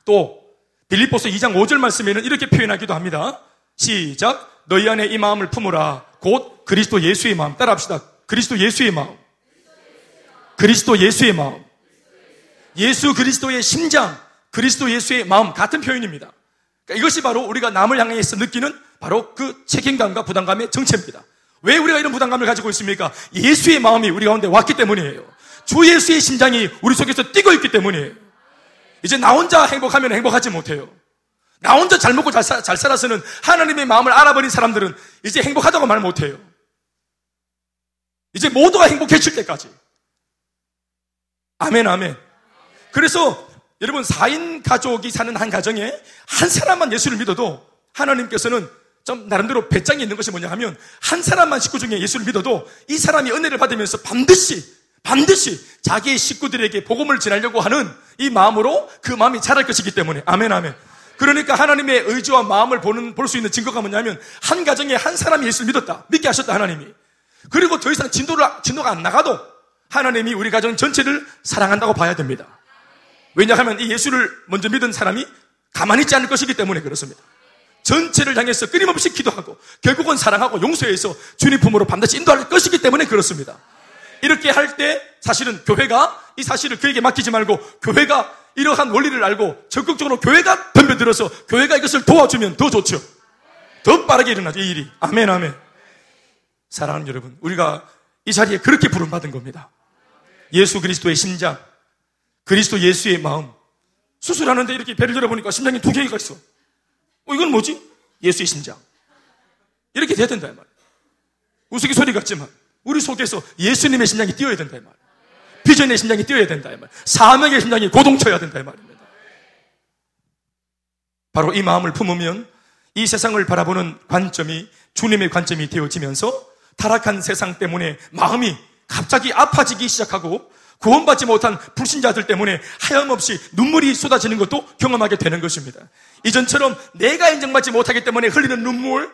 또 빌립보서 이 장 오 절 말씀에는 이렇게 표현하기도 합니다. 시작. 너희 안에 이 마음을 품으라. 곧 그리스도 예수의 마음. 따라합시다. 그리스도 예수의 마음. 그리스도 예수의 마음. 예수 그리스도의 심장. 그리스도 예수의 마음. 같은 표현입니다. 그러니까 이것이 바로 우리가 남을 향해서 느끼는 바로 그 책임감과 부담감의 정체입니다. 왜 우리가 이런 부담감을 가지고 있습니까? 예수의 마음이 우리 가운데 왔기 때문이에요. 주 예수의 심장이 우리 속에서 뛰고 있기 때문이에요. 이제 나 혼자 행복하면 행복하지 못해요. 나 혼자 잘 먹고 잘, 사, 잘 살아서는 하나님의 마음을 알아버린 사람들은 이제 행복하다고 말 못해요. 이제 모두가 행복해질 때까지. 아멘, 아멘. 그래서 여러분, 사 인 가족이 사는 한 가정에 한 사람만 예수를 믿어도 하나님께서는 좀 나름대로 배짱이 있는 것이 뭐냐 하면, 한 사람만 식구 중에 예수를 믿어도 이 사람이 은혜를 받으면서 반드시 반드시 자기의 식구들에게 복음을 전하려고 하는 이 마음으로 그 마음이 자랄 것이기 때문에. 아멘, 아멘. 그러니까 하나님의 의지와 마음을 보는 볼 수 있는 증거가 뭐냐면, 한 가정에 한 사람이 예수를 믿었다, 믿게 하셨다 하나님이. 그리고 더 이상 진도를 진도가 안 나가도 하나님이 우리 가정 전체를 사랑한다고 봐야 됩니다. 왜냐하면 이 예수를 먼저 믿은 사람이 가만히 있지 않을 것이기 때문에 그렇습니다. 전체를 향해서 끊임없이 기도하고 결국은 사랑하고 용서해서 주님 품으로 반드시 인도할 것이기 때문에 그렇습니다. 이렇게 할 때 사실은 교회가 이 사실을 그에게 맡기지 말고, 교회가 이러한 원리를 알고 적극적으로 교회가 덤벼들어서 교회가 이것을 도와주면 더 좋죠. 더 빠르게 일어나죠, 이 일이. 아멘, 아멘. 사랑하는 여러분, 우리가 이 자리에 그렇게 부름받은 겁니다. 예수 그리스도의 심장, 그리스도 예수의 마음. 수술하는데 이렇게 배를 들어보니까 심장이 두 개가 있어. 어, 이건 뭐지? 예수의 심장. 이렇게 돼야 된다, 이 말이에요. 우스갯소리 같지만, 우리 속에서 예수님의 심장이 뛰어야 된다, 이 말이에요. 비전의 심장이 뛰어야 된다, 이 말이에요. 사명의 심장이 고동쳐야 된다, 이 말입니다. 바로 이 마음을 품으면 이 세상을 바라보는 관점이 주님의 관점이 되어지면서 타락한 세상 때문에 마음이 갑자기 아파지기 시작하고, 구원받지 못한 불신자들 때문에 하염없이 눈물이 쏟아지는 것도 경험하게 되는 것입니다. 이전처럼 내가 인정받지 못하기 때문에 흘리는 눈물,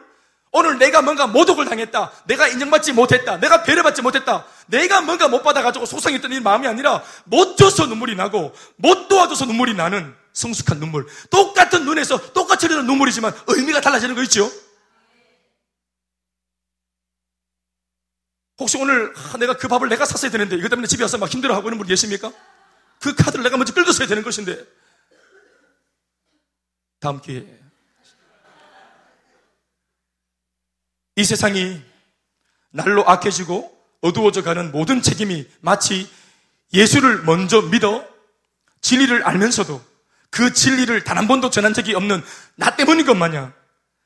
오늘 내가 뭔가 모독을 당했다, 내가 인정받지 못했다, 내가 배려받지 못했다, 내가 뭔가 못 받아가지고 소상했던 이 마음이 아니라 못 줘서 눈물이 나고 못 도와줘서 눈물이 나는 성숙한 눈물. 똑같은 눈에서 똑같이 흘리는 눈물이지만 의미가 달라지는 거 있죠? 혹시 오늘 아, 내가 그 밥을 내가 샀어야 되는데 이것 때문에 집에 와서 막 힘들어하고 있는 분 계십니까? 그 카드를 내가 먼저 긁었어야 되는 것인데. 다음 기회에 이 세상이 날로 악해지고 어두워져가는 모든 책임이 마치 예수를 먼저 믿어 진리를 알면서도 그 진리를 단 한 번도 전한 적이 없는 나 때문인 것 마냥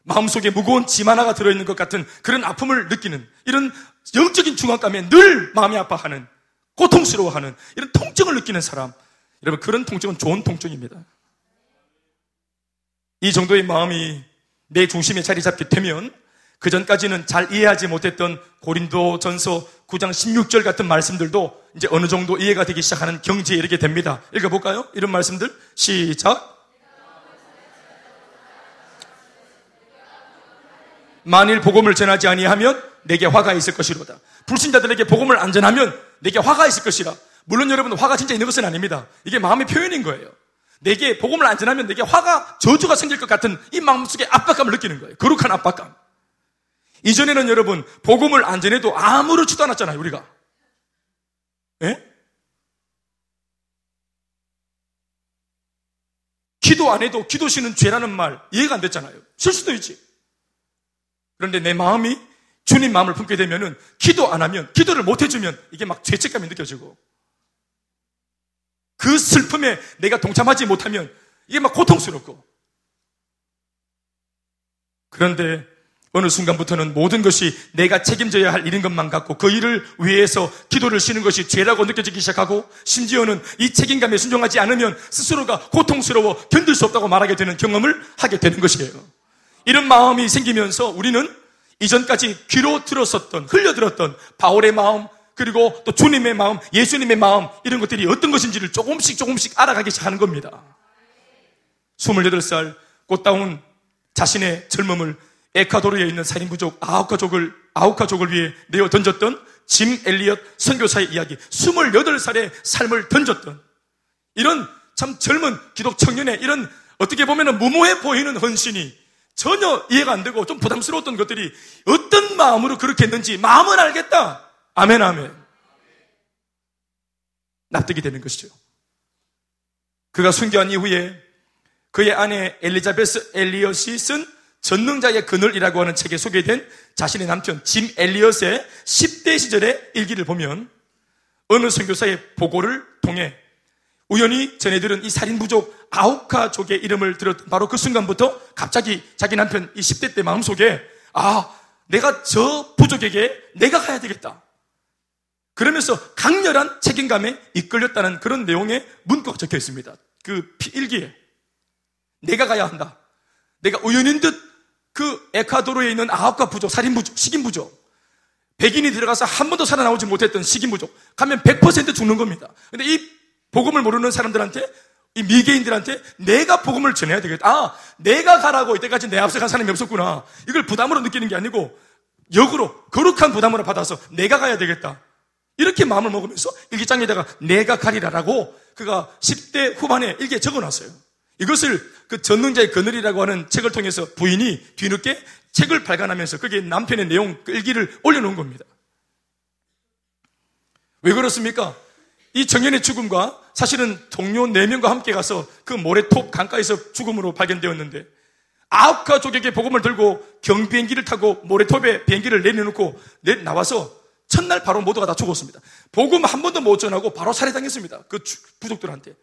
마음속에 무거운 짐 하나가 들어있는 것 같은 그런 아픔을 느끼는, 이런 영적인 중압감에 늘 마음이 아파하는, 고통스러워하는 이런 통증을 느끼는 사람. 여러분, 그런 통증은 좋은 통증입니다. 이 정도의 마음이 내 중심에 자리 잡게 되면 그전까지는 잘 이해하지 못했던 고린도전서 구 장 십육 절 같은 말씀들도 이제 어느 정도 이해가 되기 시작하는 경지에 이르게 됩니다. 읽어볼까요? 이런 말씀들 시작. 만일 복음을 전하지 아니하면 내게 화가 있을 것이로다. 불신자들에게 복음을 안 전하면 내게 화가 있을 것이라. 물론 여러분 화가 진짜 있는 것은 아닙니다. 이게 마음의 표현인 거예요. 내게 복음을 안 전하면 내게 화가, 저주가 생길 것 같은 이 마음속에 압박감을 느끼는 거예요. 거룩한 압박감. 이전에는 여러분 복음을 안 전해도 아무렇지도 않았잖아요, 우리가. 예? 기도 안 해도 기도시는 죄라는 말 이해가 안 됐잖아요. 실수도 있지. 그런데 내 마음이 주님 마음을 품게 되면은 기도 안 하면, 기도를 못 해주면 이게 막 죄책감이 느껴지고, 그 슬픔에 내가 동참하지 못하면 이게 막 고통스럽고. 그런데 어느 순간부터는 모든 것이 내가 책임져야 할 일인 것만 같고, 그 일을 위해서 기도를 쉬는 것이 죄라고 느껴지기 시작하고, 심지어는 이 책임감에 순종하지 않으면 스스로가 고통스러워 견딜 수 없다고 말하게 되는 경험을 하게 되는 것이에요. 이런 마음이 생기면서 우리는 이전까지 귀로 들었었던, 흘려들었던 바울의 마음, 그리고 또 주님의 마음, 예수님의 마음, 이런 것들이 어떤 것인지를 조금씩 조금씩 알아가기 시작하는 겁니다. 스물여덟 살 꽃다운 자신의 젊음을 에콰도르에 있는 살인부족 아우카족을, 아우카족을 위해 내어 던졌던 짐 엘리엇 선교사의 이야기, 스물여덟 살의 삶을 던졌던 이런 참 젊은 기독 청년의 이런 어떻게 보면 무모해 보이는 헌신이 전혀 이해가 안 되고 좀 부담스러웠던 것들이 어떤 마음으로 그렇게 했는지 마음은 알겠다. 아멘, 아멘. 납득이 되는 것이죠. 그가 순교한 이후에 그의 아내 엘리자베스 엘리엇이 쓴 전능자의 그늘이라고 하는 책에 소개된 자신의 남편 짐 엘리엇의 십 대 시절의 일기를 보면 어느 선교사의 보고를 통해 우연히 전해들은 이 살인부족 아우카족의 이름을 들었던 바로 그 순간부터 갑자기 자기 남편 이 십 대 때 마음속에, 아, 내가 저 부족에게 내가 가야 되겠다, 그러면서 강렬한 책임감에 이끌렸다는 그런 내용의 문구가 적혀 있습니다. 그 일기에 내가 가야 한다, 내가 우연인 듯 그 에콰도르에 있는 아우카 부족, 살인부족, 식인부족, 백인이 들어가서 한 번도 살아나오지 못했던 식인부족 가면 백 퍼센트 죽는 겁니다. 근데 이 복음을 모르는 사람들한테, 이 미개인들한테 내가 복음을 전해야 되겠다. 아, 내가 가라고 이때까지 내 앞서 간 사람이 없었구나. 이걸 부담으로 느끼는 게 아니고 역으로 거룩한 부담으로 받아서 내가 가야 되겠다. 이렇게 마음을 먹으면서 일기장에다가 내가 가리라라고 그가 십 대 후반에 일기에 적어놨어요. 이것을 그 전능자의 그늘이라고 하는 책을 통해서 부인이 뒤늦게 책을 발간하면서 거기에 남편의 내용, 그 일기를 올려놓은 겁니다. 왜 그렇습니까? 이 청년의 죽음과 사실은 동료 네 명과 함께 가서 그 모래톱 강가에서 죽음으로 발견되었는데, 아우카족에게 복음을 들고 경비행기를 타고 모래톱에 비행기를 내려놓고 내, 나와서 첫날 바로 모두가 다 죽었습니다. 복음 한 번도 못 전하고 바로 살해당했습니다. 그 부족들한테.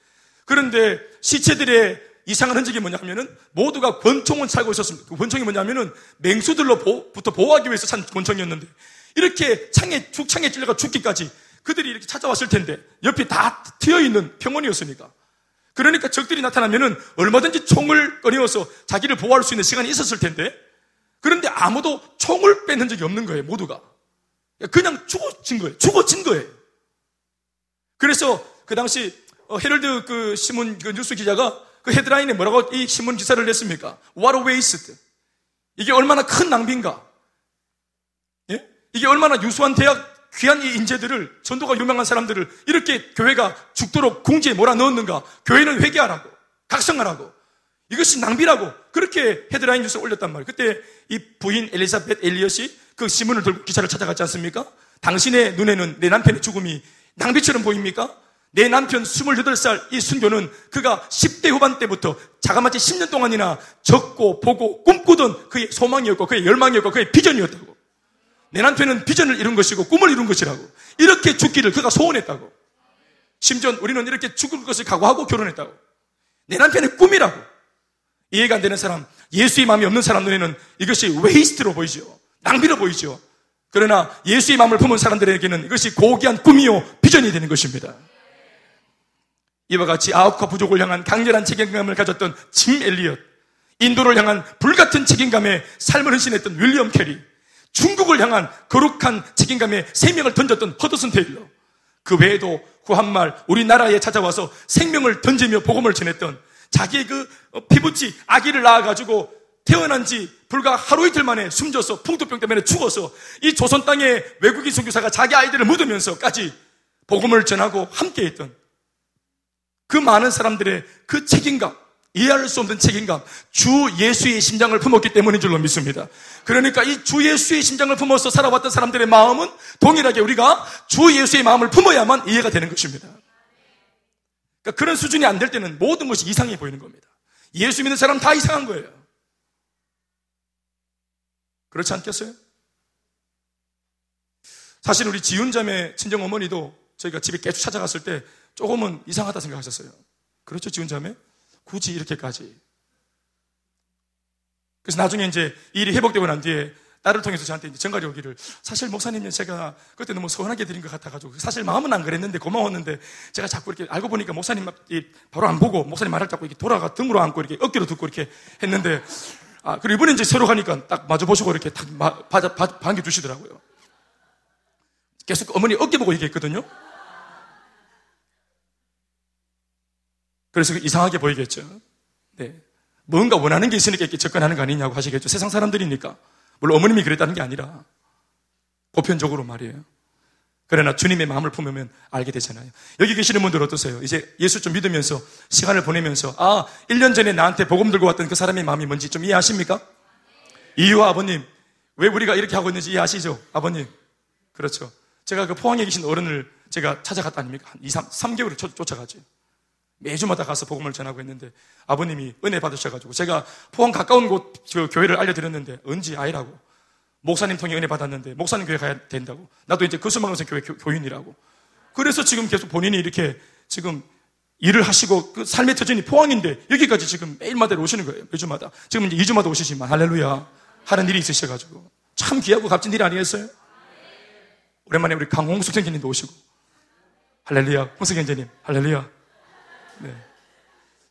그런데 시체들의 이상한 흔적이 뭐냐면은 모두가 권총을 차고 있었습니다. 그 권총이 뭐냐면은 맹수들로부터 보호하기 위해서 찬 권총이었는데, 이렇게 창에, 죽창에 찔려가 죽기까지 그들이 이렇게 찾아왔을 텐데 옆이 다 트여있는 병원이었으니까, 그러니까 적들이 나타나면은 얼마든지 총을 꺼내어서 자기를 보호할 수 있는 시간이 있었을 텐데, 그런데 아무도 총을 뺀 흔적이 없는 거예요. 모두가 그냥 죽어진 거예요. 죽어진 거예요. 그래서 그 당시 헤럴드 그 신문 그 뉴스 기자가 그 헤드라인에 뭐라고 이 신문 기사를 냈습니까? What a waste. 이게 얼마나 큰 낭비인가. 예? 이게 얼마나 유수한 대학 귀한 이 인재들을, 전도가 유명한 사람들을 이렇게 교회가 죽도록 궁지에 몰아넣었는가. 교회는 회개하라고, 각성하라고, 이것이 낭비라고 그렇게 헤드라인 뉴스를 올렸단 말이에요. 그때 이 부인 엘리자벳 엘리엇이 그 신문을 들고 기사를 찾아갔지 않습니까? 당신의 눈에는 내 남편의 죽음이 낭비처럼 보입니까? 내 남편 스물여덟 살 이 순교는 그가 십 대 후반 때부터 자그마치 십 년 동안이나 적고 보고 꿈꾸던 그의 소망이었고, 그의 열망이었고, 그의 비전이었다고. 내 남편은 비전을 이룬 것이고 꿈을 이룬 것이라고. 이렇게 죽기를 그가 소원했다고. 심지어 우리는 이렇게 죽을 것을 각오하고 결혼했다고. 내 남편의 꿈이라고. 이해가 안 되는 사람, 예수의 마음이 없는 사람 눈에는 이것이 웨이스트로 보이죠. 낭비로 보이죠. 그러나 예수의 마음을 품은 사람들에게는 이것이 고귀한 꿈이요 비전이 되는 것입니다. 이와 같이 아홉과 부족을 향한 강렬한 책임감을 가졌던 짐 엘리엇, 인도를 향한 불같은 책임감에 삶을 헌신했던 윌리엄 캐리, 중국을 향한 거룩한 책임감에 생명을 던졌던 허드슨 테일러, 그 외에도 구한말 우리나라에 찾아와서 생명을 던지며 복음을 전했던, 자기의 그 피부치 아기를 낳아가지고 태어난 지 불과 하루 이틀 만에 숨져서 풍토병 때문에 죽어서 이 조선 땅에 외국인 선교사가 자기 아이들을 묻으면서까지 복음을 전하고 함께했던 그 많은 사람들의 그 책임감, 이해할 수 없는 책임감, 주 예수의 심장을 품었기 때문인 줄로 믿습니다. 그러니까 이 주 예수의 심장을 품어서 살아왔던 사람들의 마음은 동일하게 우리가 주 예수의 마음을 품어야만 이해가 되는 것입니다. 그러니까 그런 수준이 안 될 때는 모든 것이 이상해 보이는 겁니다. 예수 믿는 사람 다 이상한 거예요. 그렇지 않겠어요? 사실 우리 지훈자매 친정어머니도 저희가 집에 계속 찾아갔을 때 조금은 이상하다 생각하셨어요. 그렇죠, 지훈자매? 굳이 이렇게까지. 그래서 나중에 이제 일이 회복되고 난 뒤에 딸을 통해서 저한테 이제 전갈이 오기를, 사실 목사님은 제가 그때 너무 서운하게 드린 것 같아가지고, 사실 마음은 안 그랬는데 고마웠는데, 제가 자꾸 이렇게 알고 보니까 목사님 바로 안 보고 목사님 말을 자꾸 이렇게 돌아가 등으로 안고 이렇게 억지로 듣고 이렇게 했는데, 아, 그리고 이번에 이제 새로 가니까 딱 마주보시고 이렇게 딱 마, 받아, 받, 반겨주시더라고요. 계속 어머니 어깨 보고 얘기했거든요. 그래서 이상하게 보이겠죠. 네. 뭔가 원하는 게 있으니까 이렇게 접근하는 거 아니냐고 하시겠죠. 세상 사람들이니까. 물론 어머님이 그랬다는 게 아니라, 보편적으로 말이에요. 그러나 주님의 마음을 품으면 알게 되잖아요. 여기 계시는 분들 어떠세요? 이제 예수 좀 믿으면서, 시간을 보내면서, 아, 일 년 전에 나한테 복음 들고 왔던 그 사람의 마음이 뭔지 좀 이해하십니까? 이유와 아버님, 왜 우리가 이렇게 하고 있는지 이해하시죠? 아버님. 그렇죠. 제가 그 포항에 계신 어른을 제가 찾아갔다 아닙니까? 한 이, 삼, 삼 개월을 쫓아가죠. 매주마다 가서 복음을 전하고 있는데, 아버님이 은혜 받으셔가지고, 제가 포항 가까운 곳 그 교회를 알려드렸는데, 은지 아이라고, 목사님 통해 은혜 받았는데 목사님 교회 가야 된다고, 나도 이제 그 수만원생 교회 교, 교인이라고. 그래서 지금 계속 본인이 이렇게 지금 일을 하시고, 그 삶의 터전이 포항인데 여기까지 지금 매일마다 오시는 거예요. 매주마다. 지금 이제 이 주마다 오시지만 할렐루야 하는 일이 있으셔가지고 참 귀하고 값진 일 아니겠어요? 오랜만에 우리 강홍숙 선생님도 오시고, 할렐루야 홍숙 선생님 할렐루야. 네.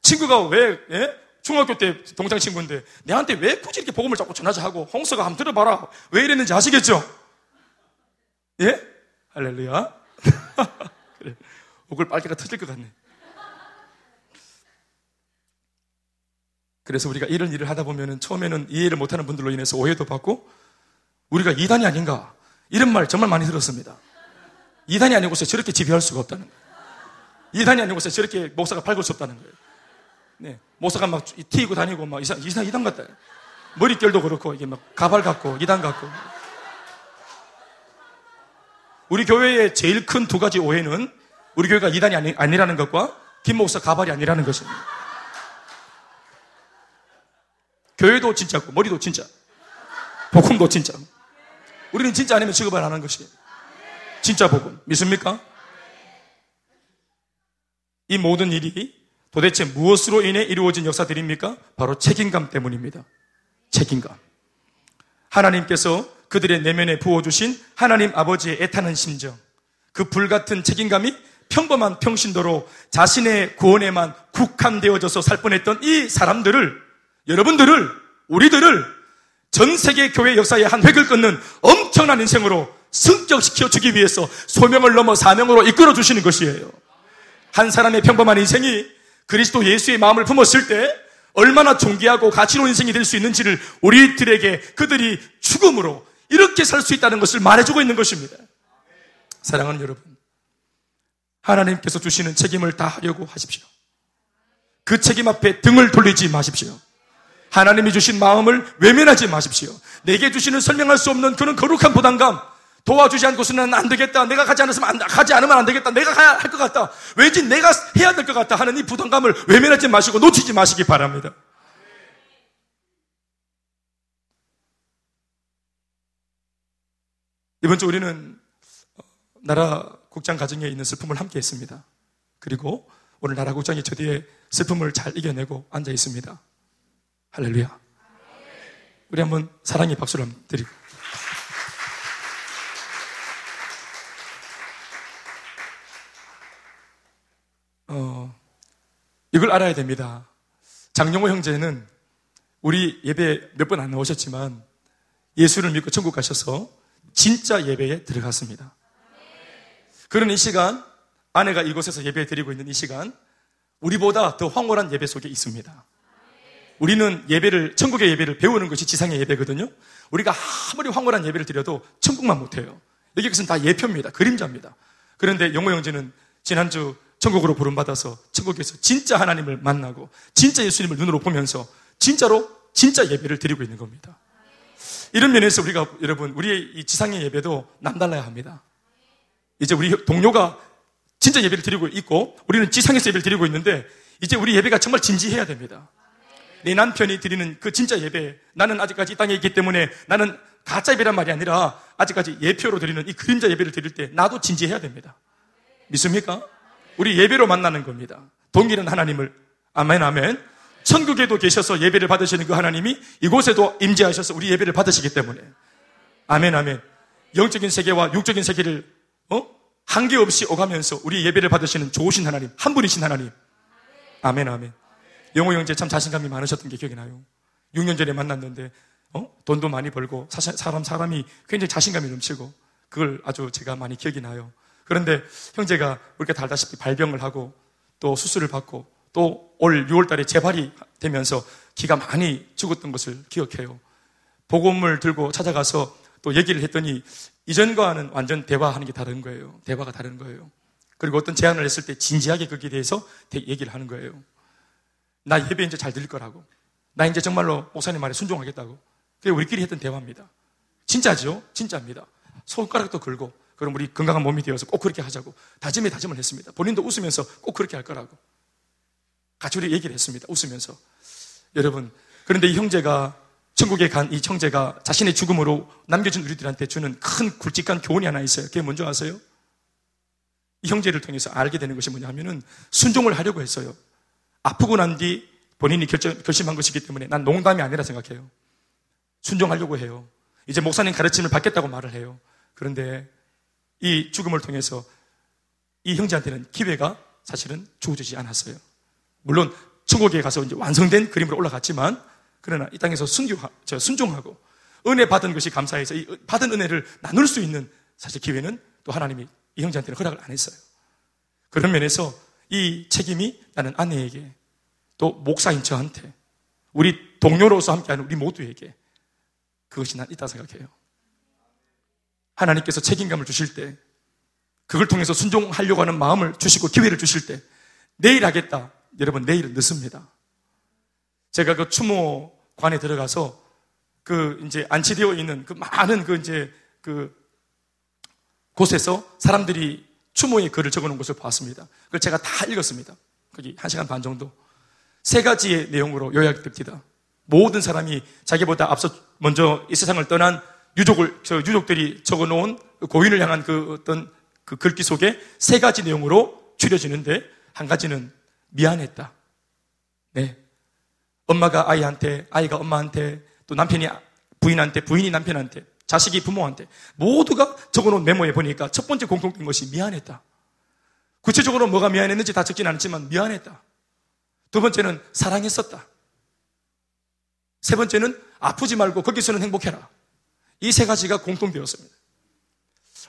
친구가 왜, 예? 중학교 때 동창 친구인데 내한테 왜 굳이 이렇게 복음을 자꾸 전하자 하고, 홍서가 한번 들어봐라 왜 이랬는지 아시겠죠? 예? 할렐루야. 그래. 얼굴 빨개가 터질 것 같네. 그래서 우리가 이런 일을 하다 보면은 처음에는 이해를 못하는 분들로 인해서 오해도 받고, 우리가 이단이 아닌가, 이런 말 정말 많이 들었습니다. 이단이 아니고서 저렇게 지배할 수가 없다는 거예요. 이단이 아니고서 저렇게 목사가 팔고 수 없다는 거예요. 네, 목사가 막 튀고 다니고 막 이상, 이상 이단 같다. 머릿결도 그렇고 이게 막 가발 같고 이단 같고. 우리 교회의 제일 큰 두 가지 오해는 우리 교회가 이단이 아니, 아니라는 것과 김 목사 가발이 아니라는 것입니다. 교회도 진짜고 머리도 진짜, 복음도 진짜. 우리는 진짜 아니면 취급을 안 하는 것이 진짜 복음. 믿습니까? 이 모든 일이 도대체 무엇으로 인해 이루어진 역사들입니까? 바로 책임감 때문입니다. 책임감. 하나님께서 그들의 내면에 부어주신 하나님 아버지의 애타는 심정, 그 불같은 책임감이 평범한 평신도로 자신의 구원에만 국한되어져서 살 뻔했던 이 사람들을, 여러분들을, 우리들을 전 세계 교회 역사의 한 획을 끊는 엄청난 인생으로 승격시켜주기 위해서 소명을 넘어 사명으로 이끌어주시는 것이에요. 한 사람의 평범한 인생이 그리스도 예수의 마음을 품었을 때 얼마나 존귀하고 가치로운 인생이 될 수 있는지를 우리들에게 그들이 죽음으로 이렇게 살 수 있다는 것을 말해주고 있는 것입니다. 사랑하는 여러분, 하나님께서 주시는 책임을 다 하려고 하십시오. 그 책임 앞에 등을 돌리지 마십시오. 하나님이 주신 마음을 외면하지 마십시오. 내게 주시는 설명할 수 없는 그런 거룩한 부담감, 도와주지 않고서는 안 되겠다, 내가 가지 않았으면 안, 가지 않으면 안 되겠다, 내가 가야 할 것 같다, 왠지 내가 해야 될 것 같다 하는 이 부담감을 외면하지 마시고 놓치지 마시기 바랍니다. 이번 주 우리는 나라 국장 가정에 있는 슬픔을 함께 했습니다. 그리고 오늘 나라 국장이 저 뒤에 슬픔을 잘 이겨내고 앉아 있습니다. 할렐루야. 우리 한번 사랑의 박수를 한번 드리고, 어, 이걸 알아야 됩니다. 장용호 형제는 우리 예배 몇 번 안 나오셨지만 예수를 믿고 천국 가셔서 진짜 예배에 들어갔습니다. 그런 이 시간, 아내가 이곳에서 예배 드리고 있는 이 시간, 우리보다 더 황홀한 예배 속에 있습니다. 우리는 예배를, 천국의 예배를 배우는 것이 지상의 예배거든요. 우리가 아무리 황홀한 예배를 드려도 천국만 못해요. 여기 것은 다 예표입니다. 그림자입니다. 그런데 영호 형제는 지난주 천국으로 부름받아서 천국에서 진짜 하나님을 만나고 진짜 예수님을 눈으로 보면서 진짜로 진짜 예배를 드리고 있는 겁니다. 이런 면에서 우리가, 여러분, 우리의 이 지상의 예배도 남달라야 합니다. 이제 우리 동료가 진짜 예배를 드리고 있고 우리는 지상에서 예배를 드리고 있는데 이제 우리 예배가 정말 진지해야 됩니다. 내 남편이 드리는 그 진짜 예배, 나는 아직까지 이 땅에 있기 때문에 나는 가짜 예배란 말이 아니라 아직까지 예표로 드리는 이 그림자 예배를 드릴 때 나도 진지해야 됩니다. 믿습니까? 우리 예배로 만나는 겁니다. 동일한 하나님을, 아멘, 아멘. 천국에도 계셔서 예배를 받으시는 그 하나님이 이곳에도 임재하셔서 우리 예배를 받으시기 때문에, 아멘, 아멘. 영적인 세계와 육적인 세계를 어? 한계 없이 오가면서 우리 예배를 받으시는 좋으신 하나님, 한 분이신 하나님, 아멘, 아멘. 영호 형제 참 자신감이 많으셨던 게 기억이 나요. 육 년 전에 만났는데 어? 돈도 많이 벌고 사사, 사람, 사람이 굉장히 자신감이 넘치고 그걸 아주 제가 많이 기억이 나요. 그런데 형제가 우리가 다 알다시피 발병을 하고 또 수술을 받고 또 올 유월 달에 재발이 되면서 기가 많이 죽었던 것을 기억해요. 복음을 들고 찾아가서 또 얘기를 했더니 이전과는 완전 대화하는 게 다른 거예요. 대화가 다른 거예요. 그리고 어떤 제안을 했을 때 진지하게 거기에 대해서 얘기를 하는 거예요. 나 예배 이제 잘 드릴 거라고. 나 이제 정말로 목사님 말에 순종하겠다고. 그게 우리끼리 했던 대화입니다. 진짜죠? 진짜입니다. 손가락도 걸고, 그럼 우리 건강한 몸이 되어서 꼭 그렇게 하자고. 다짐에 다짐을 했습니다. 본인도 웃으면서 꼭 그렇게 할 거라고. 같이 우리 얘기를 했습니다. 웃으면서. 여러분, 그런데 이 형제가, 천국에 간 이 형제가 자신의 죽음으로 남겨준 우리들한테 주는 큰 굵직한 교훈이 하나 있어요. 그게 뭔지 아세요? 이 형제를 통해서 알게 되는 것이 뭐냐 하면은 순종을 하려고 했어요. 아프고 난 뒤 본인이 결정, 결심한 것이기 때문에 난 농담이 아니라 생각해요. 순종하려고 해요. 이제 목사님 가르침을 받겠다고 말을 해요. 그런데 이 죽음을 통해서 이 형제한테는 기회가 사실은 주어지지 않았어요. 물론 천국에 가서 이제 완성된 그림으로 올라갔지만 그러나 이 땅에서 순교, 저 순종하고 은혜 받은 것이 감사해서 이 받은 은혜를 나눌 수 있는 사실 기회는 또 하나님이 이 형제한테는 허락을 안 했어요. 그런 면에서 이 책임이 나는 아내에게 또 목사인 저한테 우리 동료로서 함께하는 우리 모두에게 그것이 난 있다 생각해요. 하나님께서 책임감을 주실 때 그걸 통해서 순종하려고 하는 마음을 주시고 기회를 주실 때 내일 하겠다. 여러분 내일은 늦습니다. 제가 그 추모관에 들어가서 그 이제 안치되어 있는 그 많은 그 이제 그 곳에서 사람들이 추모의 글을 적어놓은 것을 봤습니다. 그걸 제가 다 읽었습니다. 거기 한 시간 반 정도. 세 가지의 내용으로 요약됩니다. 모든 사람이 자기보다 앞서 먼저 이 세상을 떠난 유족을, 저 유족들이 적어놓은 고인을 향한 그 어떤 그 글귀 속에 세 가지 내용으로 추려지는데 한 가지는 미안했다. 네. 엄마가 아이한테, 아이가 엄마한테, 또 남편이 부인한테, 부인이 남편한테, 자식이 부모한테 모두가 적어놓은 메모에 보니까 첫 번째 공통된 것이 미안했다. 구체적으로 뭐가 미안했는지 다 적진 않았지만 미안했다. 두 번째는 사랑했었다. 세 번째는 아프지 말고 거기서는 행복해라. 이 세 가지가 공통되었습니다.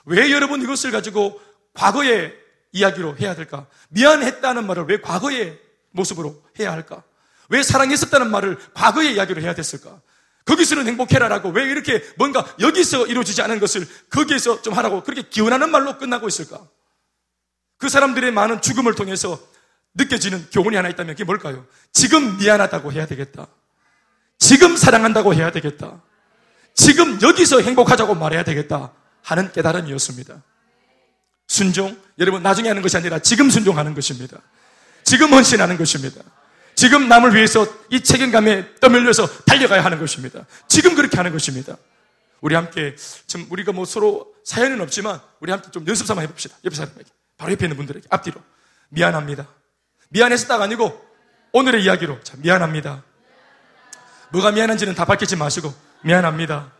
왜 여러분 이것을 가지고 과거의 이야기로 해야 될까? 미안했다는 말을 왜 과거의 모습으로 해야 할까? 왜 사랑했었다는 말을 과거의 이야기로 해야 됐을까? 거기서는 행복해라라고 왜 이렇게 뭔가 여기서 이루어지지 않은 것을 거기에서 좀 하라고 그렇게 기원하는 말로 끝나고 있을까? 그 사람들의 많은 죽음을 통해서 느껴지는 교훈이 하나 있다면 그게 뭘까요? 지금 미안하다고 해야 되겠다. 지금 사랑한다고 해야 되겠다. 지금 여기서 행복하자고 말해야 되겠다 하는 깨달음이었습니다. 순종, 여러분 나중에 하는 것이 아니라 지금 순종하는 것입니다. 지금 헌신하는 것입니다. 지금 남을 위해서 이 책임감에 떠밀려서 달려가야 하는 것입니다. 지금 그렇게 하는 것입니다. 우리 함께, 지금 우리가 뭐 서로 사연은 없지만, 우리 함께 좀 연습 삼아 해봅시다. 옆에 사람에게. 바로 옆에 있는 분들에게. 앞뒤로. 미안합니다. 미안했었다가 아니고, 오늘의 이야기로. 자, 미안합니다. 뭐가 미안한지는 다 밝히지 마시고, 미안합니다.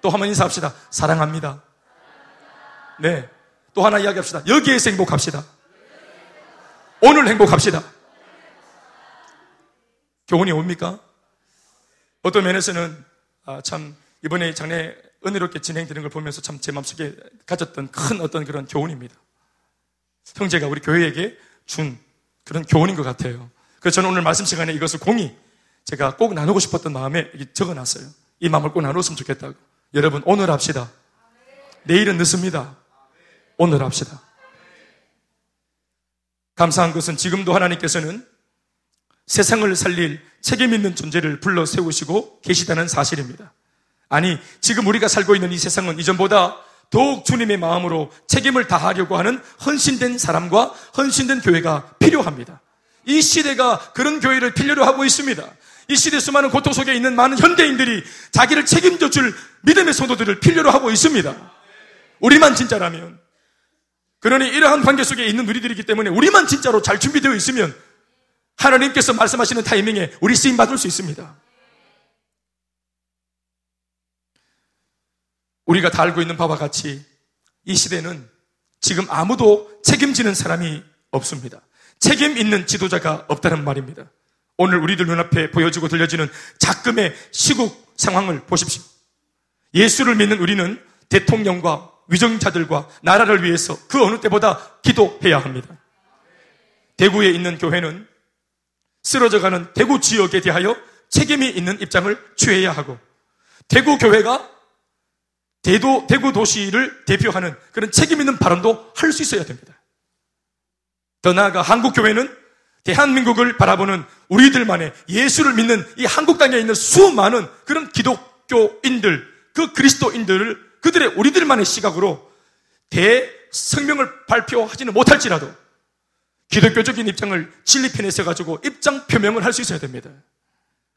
또 한번 인사합시다. 사랑합니다. 네. 또 하나 이야기합시다. 여기에서 행복합시다. 오늘 행복합시다. 교훈이 옵니까? 어떤 면에서는 아, 참 이번에 장례 은혜롭게 진행되는 걸 보면서 참 제 마음속에 가졌던 큰 어떤 그런 교훈입니다. 형제가 우리 교회에게 준 그런 교훈인 것 같아요. 그래서 저는 오늘 말씀 시간에 이것을 공히 제가 꼭 나누고 싶었던 마음에 적어놨어요. 이 마음을 꼭 나눴으면 좋겠다고. 여러분 오늘 합시다. 내일은 늦습니다. 오늘 합시다. 감사한 것은 지금도 하나님께서는 세상을 살릴 책임 있는 존재를 불러 세우시고 계시다는 사실입니다. 아니, 지금 우리가 살고 있는 이 세상은 이전보다 더욱 주님의 마음으로 책임을 다하려고 하는 헌신된 사람과 헌신된 교회가 필요합니다. 이 시대가 그런 교회를 필요로 하고 있습니다. 이 시대 수많은 고통 속에 있는 많은 현대인들이 자기를 책임져 줄 믿음의 성도들을 필요로 하고 있습니다. 우리만 진짜라면, 그러니 이러한 관계 속에 있는 우리들이기 때문에 우리만 진짜로 잘 준비되어 있으면 하나님께서 말씀하시는 타이밍에 우리 쓰임 받을 수 있습니다. 우리가 다 알고 있는 바와 같이 이 시대는 지금 아무도 책임지는 사람이 없습니다. 책임 있는 지도자가 없다는 말입니다. 오늘 우리들 눈앞에 보여지고 들려지는 작금의 시국 상황을 보십시오. 예수를 믿는 우리는 대통령과 위정자들과 나라를 위해서 그 어느 때보다 기도해야 합니다. 대구에 있는 교회는 쓰러져가는 대구 지역에 대하여 책임이 있는 입장을 취해야 하고, 대구 교회가 대도, 대구 도시를 대표하는 그런 책임 있는 발언도 할 수 있어야 됩니다. 더 나아가 한국교회는 대한민국을 바라보는 우리들만의 예수를 믿는 이 한국 땅에 있는 수많은 그런 기독교인들, 그 그리스도인들을 그들의 우리들만의 시각으로 대성명을 발표하지는 못할지라도 기독교적인 입장을 진리 편에 서가지고 입장 표명을 할 수 있어야 됩니다.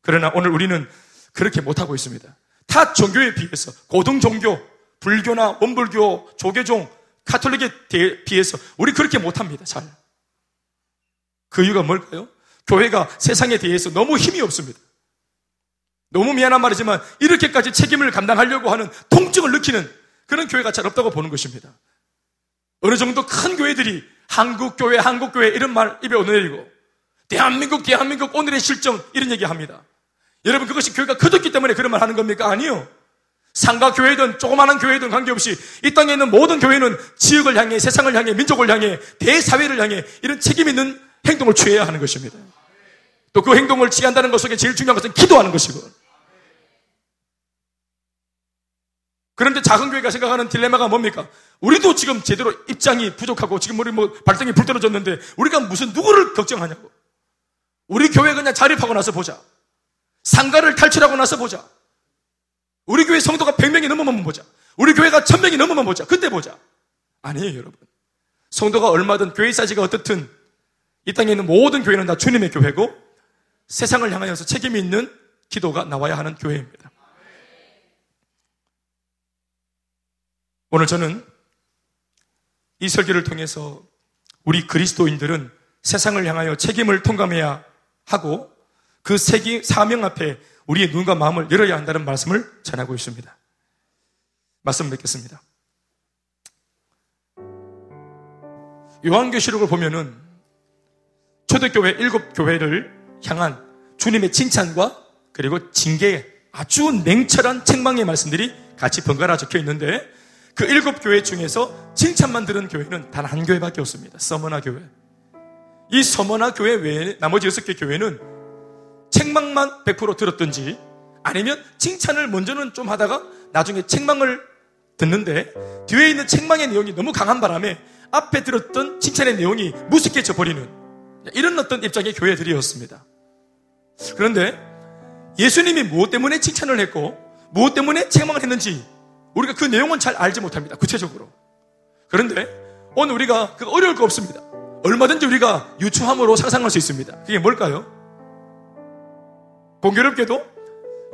그러나 오늘 우리는 그렇게 못하고 있습니다. 타 종교에 비해서 고등 종교, 불교나 원불교, 조계종, 카톨릭에 비해서 우리 그렇게 못합니다. 잘. 그 이유가 뭘까요? 교회가 세상에 대해서 너무 힘이 없습니다. 너무 미안한 말이지만 이렇게까지 책임을 감당하려고 하는 통증을 느끼는 그런 교회가 잘 없다고 보는 것입니다. 어느 정도 큰 교회들이 한국교회, 한국교회 이런 말 입에 오내리고 대한민국, 대한민국 오늘의 실정 이런 얘기합니다. 여러분 그것이 교회가 커졌기 때문에 그런 말 하는 겁니까? 아니요. 상가교회든 조그마한 교회든 관계없이 이 땅에 있는 모든 교회는 지역을 향해, 세상을 향해, 민족을 향해, 대사회를 향해 이런 책임 있는 행동을 취해야 하는 것입니다. 또 그 행동을 취한다는 것 속에 제일 중요한 것은 기도하는 것이고, 그런데 작은 교회가 생각하는 딜레마가 뭡니까? 우리도 지금 제대로 입장이 부족하고 지금 우리 뭐 발등이 불 떨어졌는데 우리가 무슨 누구를 걱정하냐고. 우리 교회 그냥 자립하고 나서 보자. 상가를 탈출하고 나서 보자. 우리 교회 성도가 백 명이 넘으면 보자. 우리 교회가 천 명이 넘으면 보자. 그때 보자. 아니에요, 여러분. 성도가 얼마든 교회 사이즈가 어떻든 이 땅에 있는 모든 교회는 다 주님의 교회고 세상을 향하여서 책임이 있는 기도가 나와야 하는 교회입니다. 오늘 저는 이 설교를 통해서 우리 그리스도인들은 세상을 향하여 책임을 통감해야 하고 그 세기 사명 앞에 우리의 눈과 마음을 열어야 한다는 말씀을 전하고 있습니다. 말씀 뵙겠습니다. 요한계시록을 보면은 초대교회 일곱 교회를 향한 주님의 칭찬과 그리고 징계의 아주 냉철한 책망의 말씀들이 같이 번갈아 적혀 있는데 그 일곱 교회 중에서 칭찬만 들은 교회는 단 한 교회밖에 없습니다. 서머나 교회. 이 서머나 교회 외에 나머지 여섯 개 교회는 책망만 백 퍼센트 들었든지 아니면 칭찬을 먼저는 좀 하다가 나중에 책망을 듣는데 뒤에 있는 책망의 내용이 너무 강한 바람에 앞에 들었던 칭찬의 내용이 무색해져 버리는 이런 어떤 입장의 교회들이었습니다. 그런데 예수님이 무엇 때문에 칭찬을 했고 무엇 때문에 책망을 했는지 우리가 그 내용은 잘 알지 못합니다. 구체적으로. 그런데 오늘 우리가 그거 어려울 거 없습니다. 얼마든지 우리가 유추함으로 상상할 수 있습니다. 그게 뭘까요? 공교롭게도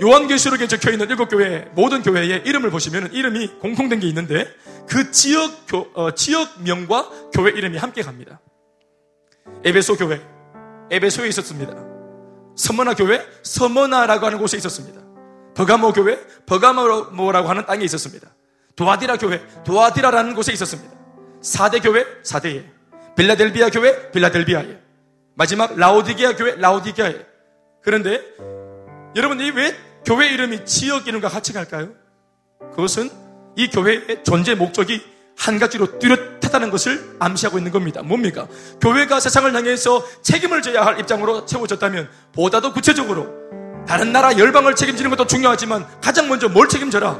요한계시록에 적혀있는 일곱 교회, 모든 교회의 이름을 보시면 이름이 공통된 게 있는데 그 지역, 교, 어, 지역명과 교회 이름이 함께 갑니다. 에베소 교회, 에베소에 있었습니다. 서머나 교회, 서머나라고 하는 곳에 있었습니다. 버가모 교회, 버가모라고 하는 땅에 있었습니다. 도아디라 교회, 도아디라라는 곳에 있었습니다. 사대 교회, 사대에. 빌라델비아 교회, 빌라델비아에. 마지막 라오디게아 교회, 라오디게아에. 그런데 여러분 이 왜 교회 이름이 지역 이름과 같이 갈까요? 그것은 이 교회의 존재 목적이 한 가지로 뚜렷하다는 것을 암시하고 있는 겁니다. 뭡니까? 교회가 세상을 향해서 책임을 져야 할 입장으로 세워졌다면 보다 더 구체적으로 다른 나라 열방을 책임지는 것도 중요하지만 가장 먼저 뭘 책임져라?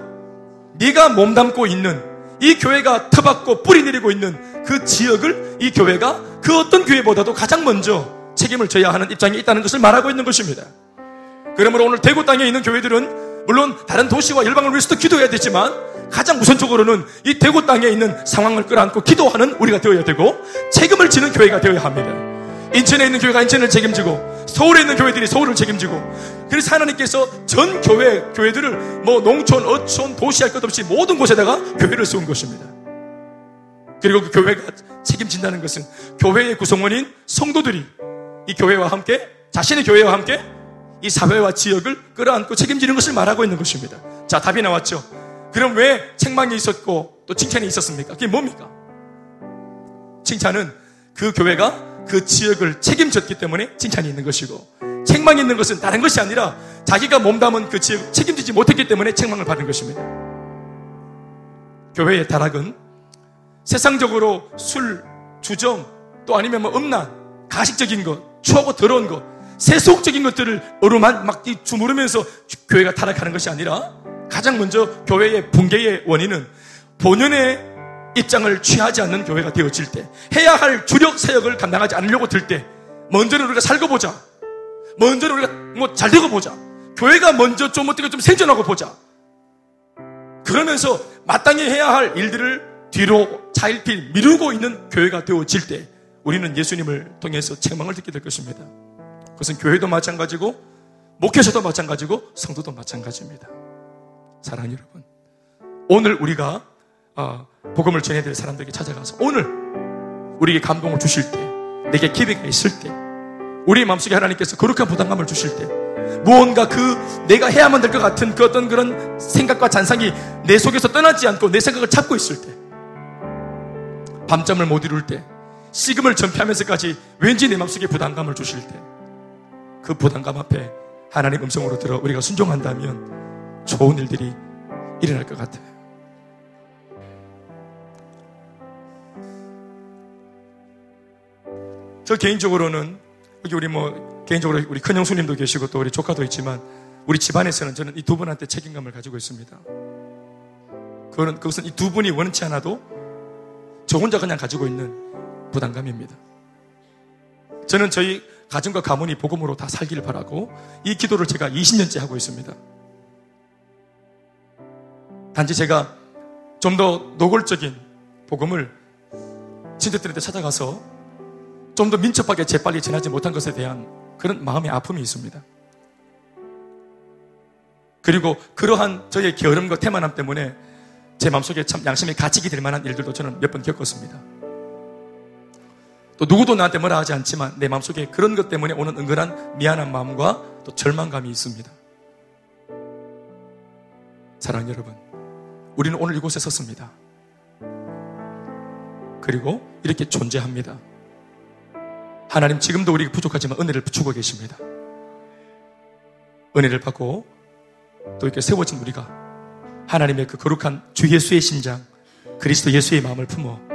네가 몸담고 있는 이 교회가 터받고 뿌리 내리고 있는 그 지역을 이 교회가 그 어떤 교회보다도 가장 먼저 책임을 져야 하는 입장이 있다는 것을 말하고 있는 것입니다. 그러므로 오늘 대구 땅에 있는 교회들은 물론 다른 도시와 열방을 위해서도 기도해야 되지만 가장 우선적으로는 이 대구 땅에 있는 상황을 끌어안고 기도하는 우리가 되어야 되고 책임을 지는 교회가 되어야 합니다. 인천에 있는 교회가 인천을 책임지고 서울에 있는 교회들이 서울을 책임지고 그래서 하나님께서 전 교회, 교회들을 뭐 농촌, 어촌, 도시 할 것 없이 모든 곳에다가 교회를 세운 것입니다. 그리고 그 교회가 책임진다는 것은 교회의 구성원인 성도들이 이 교회와 함께 자신의 교회와 함께 이 사회와 지역을 끌어안고 책임지는 것을 말하고 있는 것입니다. 자, 답이 나왔죠. 그럼 왜 책망이 있었고 또 칭찬이 있었습니까? 그게 뭡니까? 칭찬은 그 교회가 그 지역을 책임졌기 때문에 칭찬이 있는 것이고 책망이 있는 것은 다른 것이 아니라 자기가 몸담은 그 지역을 책임지지 못했기 때문에 책망을 받은 것입니다. 교회의 타락은 세상적으로 술, 주정 또 아니면 뭐 음란, 가식적인 것 추하고 더러운 것, 세속적인 것들을 으로만 막 주무르면서 교회가 타락하는 것이 아니라 가장 먼저 교회의 붕괴의 원인은 본연의 입장을 취하지 않는 교회가 되어질 때 해야 할 주력 사역을 감당하지 않으려고 들 때 먼저는 우리가 살고 보자. 먼저는 우리가 뭐 잘 되고 보자. 교회가 먼저 좀 어떻게 좀 생존하고 보자. 그러면서 마땅히 해야 할 일들을 뒤로 차일피 미루고 있는 교회가 되어질 때 우리는 예수님을 통해서 책망을 듣게 될 것입니다. 그것은 교회도 마찬가지고 목회자도 마찬가지고 성도도 마찬가지입니다. 사랑하는 여러분, 오늘 우리가 복음을 전해야 될 사람들에게 찾아가서 오늘 우리에게 감동을 주실 때 내게 기회가 있을 때 우리의 마음속에 하나님께서 거룩한 부담감을 주실 때 무언가 그 내가 해야만 될 것 같은 그 어떤 그런 생각과 잔상이 내 속에서 떠나지 않고 내 생각을 잡고 있을 때 밤잠을 못 이룰 때 식음을 전폐하면서까지 왠지 내 마음속에 부담감을 주실 때 그 부담감 앞에 하나님 음성으로 들어 우리가 순종한다면 좋은 일들이 일어날 것 같아요. 저 개인적으로는 여기 우리 뭐 개인적으로 우리 큰 형수님도 계시고 또 우리 조카도 있지만 우리 집안에서는 저는 이 두 분한테 책임감을 가지고 있습니다. 그건, 그것은 이 두 분이 원치 않아도 저 혼자 그냥 가지고 있는 부담감입니다. 저는 저희 가정과 가문이 복음으로 다 살기를 바라고 이 기도를 제가 이십 년째 하고 있습니다. 단지 제가 좀 더 노골적인 복음을 친척들한테 찾아가서 좀 더 민첩하게 재빨리 전하지 못한 것에 대한 그런 마음의 아픔이 있습니다. 그리고 그러한 저의 게으름과 태만함 때문에 제 마음속에 참 양심이 갇히게 될 만한 일들도 저는 몇 번 겪었습니다. 또 누구도 나한테 뭐라 하지 않지만 내 마음속에 그런 것 때문에 오는 은근한 미안한 마음과 또 절망감이 있습니다. 사랑하는 여러분, 우리는 오늘 이곳에 섰습니다. 그리고 이렇게 존재합니다. 하나님 지금도 우리에게 부족하지만 은혜를 주고 계십니다. 은혜를 받고 또 이렇게 세워진 우리가 하나님의 그 거룩한 주 예수의 심장 그리스도 예수의 마음을 품어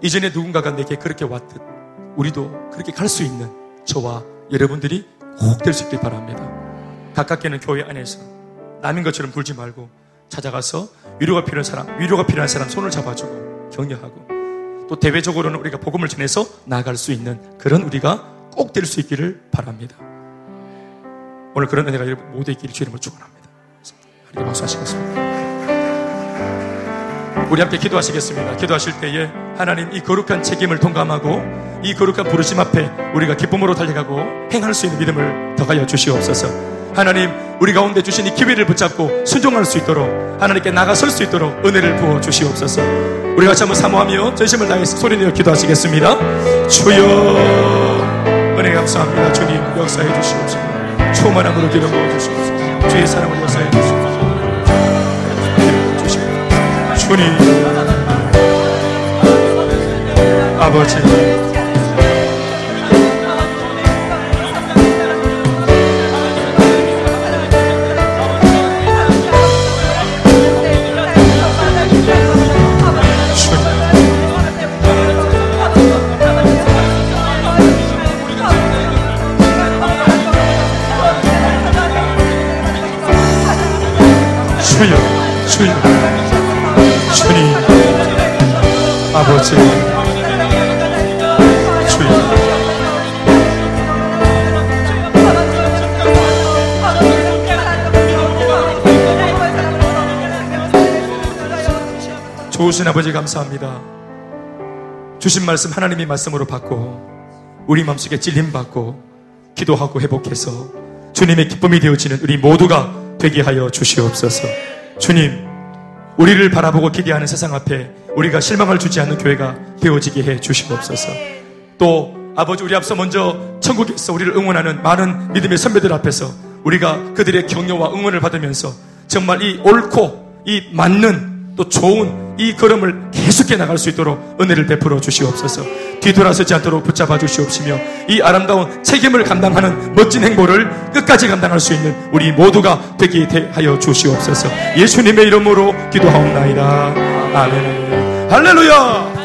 이전에 누군가가 내게 그렇게 왔듯 우리도 그렇게 갈 수 있는 저와 여러분들이 꼭 될 수 있길 바랍니다. 가깝게는 교회 안에서 남인 것처럼 굴지 말고 찾아가서 위로가 필요한 사람, 위로가 필요한 사람 손을 잡아주고 격려하고 또 대외적으로는 우리가 복음을 전해서 나아갈 수 있는 그런 우리가 꼭 될 수 있기를 바랍니다. 오늘 그런 은혜가 여러분 모두 있기를 주 이름으로 축원합니다. 하나님께 박수하시겠습니다. 우리 함께 기도하시겠습니다. 기도하실 때에 하나님 이 거룩한 책임을 동감하고 이 거룩한 부르심 앞에 우리가 기쁨으로 달려가고 행할 수 있는 믿음을 더하여 주시옵소서. 하나님 우리 가운데 주신 이 기회를 붙잡고 순종할 수 있도록 하나님께 나가설 수 있도록 은혜를 부어 주시옵소서. 우리 같이 한번 사모하며 전심을 다해서 소리내어 기도하시겠습니다. 주여 은혜 감사합니다. 주님 역사해 주시옵소서. 충만함으로 기름 부어 주시옵소서. 주의 사랑으로 역사해 주시옵소서. 주님 아버지 주님, 아버지, 주님, 좋으신 아버지 감사합니다. 주신 말씀 하나님이 말씀으로 받고 우리 마음속에 찔림받고 기도하고 회복해서 주님의 기쁨이 되어지는 우리 모두가 되게 하여 주시옵소서. 주님, 우리를 바라보고 기대하는 세상 앞에 우리가 실망을 주지 않는 교회가 되어지게 해 주시옵소서. 또 아버지, 우리 앞서 먼저 천국에서 우리를 응원하는 많은 믿음의 선배들 앞에서 우리가 그들의 격려와 응원을 받으면서 정말 이 옳고 이 맞는 또 좋은 이 걸음을 계속해 나갈 수 있도록 은혜를 베풀어 주시옵소서. 뒤돌아서지 않도록 붙잡아 주시옵시며 이 아름다운 책임을 감당하는 멋진 행보를 끝까지 감당할 수 있는 우리 모두가 되게 하여 주시옵소서. 예수님의 이름으로 기도하옵나이다. 아멘. 할렐루야.